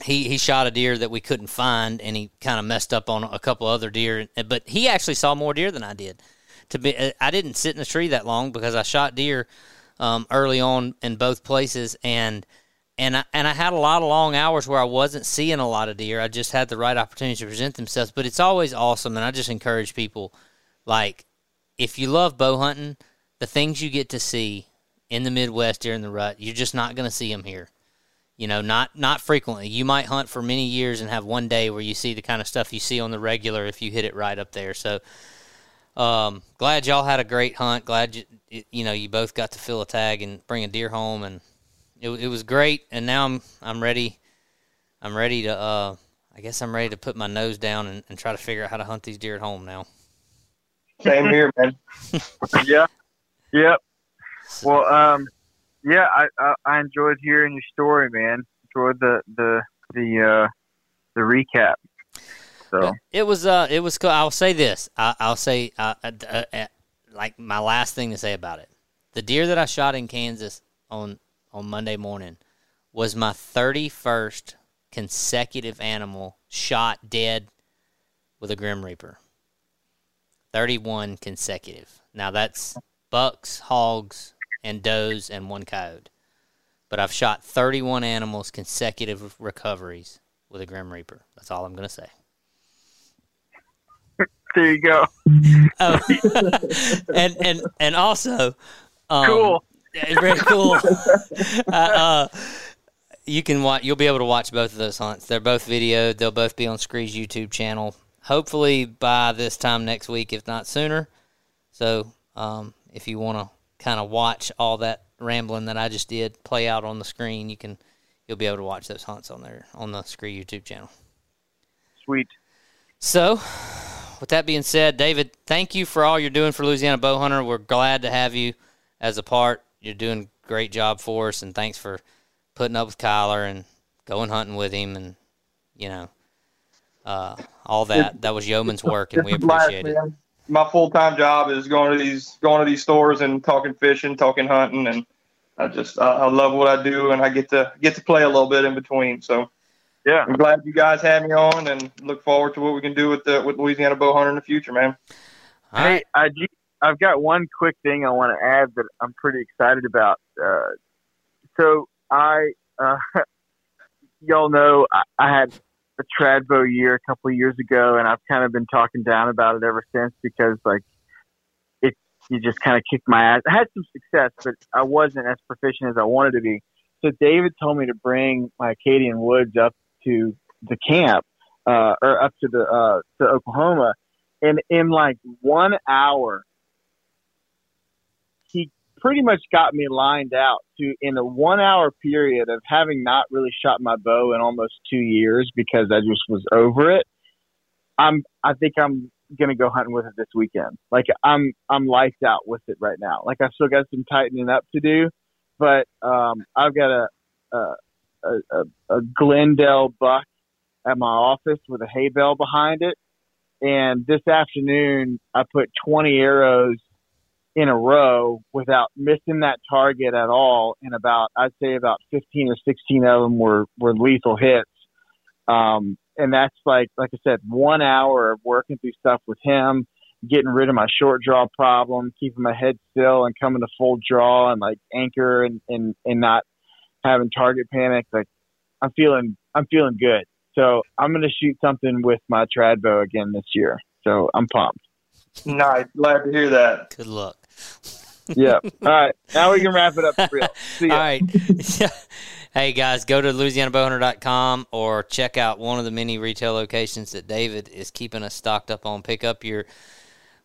he shot a deer that we couldn't find, and he kind of messed up on a couple other deer. But he actually saw more deer than I did. I didn't sit in a tree that long because I shot deer early on in both places, and I had a lot of long hours where I wasn't seeing a lot of deer. I just had the right opportunity to present themselves. But it's always awesome, and I just encourage people, like, if you love bow hunting, the things you get to see in the Midwest during the rut, you're just not going to see them here. You know, not frequently. You might hunt for many years and have one day where you see the kind of stuff you see on the regular if you hit it right up there. So, glad y'all had a great hunt. Glad you both got to fill a tag and bring a deer home, and it was great. And now I'm ready. I'm ready to. I guess I'm ready to put my nose down and try to figure out how to hunt these deer at home now. Same here, man. Yeah. Yep. Well, yeah, I enjoyed hearing your story, man. Enjoyed the recap. So it was cool. I'll say this. I'll say my last thing to say about it. The deer that I shot in Kansas on Monday morning was my 31st consecutive animal shot dead with a Grim Reaper. 31 consecutive. Now that's bucks, hogs, and does, and one coyote. But I've shot 31 animals consecutive recoveries with a Grim Reaper. That's all I'm going to say. There you go. Oh, and also, cool. It's very cool. You can watch. You'll be able to watch both of those hunts. They're both videoed. They'll both be on SKRE's YouTube channel. Hopefully by this time next week, if not sooner. So if you want to kind of watch all that rambling that I just did play out on the screen, you can you'll be able to watch those hunts on there on the SKRE YouTube channel. Sweet. So, with that being said, David, thank you for all you're doing for Louisiana Bowhunter. We're glad to have you as a part. You're doing a great job for us, and thanks for putting up with Kyler and going hunting with him, and you know, all that. That was yeoman's work, and we appreciate it. My full-time job is going to these stores and talking fishing, talking hunting, and I love what I do, and I get to play a little bit in between. So yeah, I'm glad you guys had me on, and look forward to what we can do with Louisiana Bowhunter in the future, man. All right. Hey, I've got one quick thing I want to add that I'm pretty excited about. So y'all know I had a trad bow year a couple of years ago, and I've kind of been talking down about it ever since because you just kind of kicked my ass. I had some success, but I wasn't as proficient as I wanted to be. So David told me to bring my Acadian Woods up to the camp, or up to to Oklahoma. And in like 1 hour, he pretty much got me lined out to, in a 1 hour period of having not really shot my bow in almost 2 years because I just was over it. I think I'm going to go hunting with it this weekend. Like I'm lights out with it right now. Like I still got some tightening up to do, but I've got a Glendale buck at my office with a hay bale behind it. And this afternoon I put 20 arrows in a row without missing that target at all. And I'd say about 15 or 16 of them were lethal hits. And that's like I said, 1 hour of working through stuff with him, getting rid of my short draw problem, keeping my head still and coming to full draw and like anchor and not having target panic. Like I'm feeling good. So I'm going to shoot something with my trad bow again this year. So I'm pumped. Nice. Glad to hear that. Good luck. Yeah. All right. Now we can wrap it up for real. See ya. All right. Yeah. Hey, guys, go to LouisianaBowhunter.com or check out one of the many retail locations that David is keeping us stocked up on. Pick up your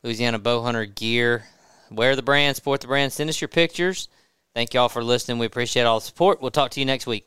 Louisiana Bowhunter gear. Wear the brand. Support the brand. Send us your pictures. Thank you all for listening. We appreciate all the support. We'll talk to you next week.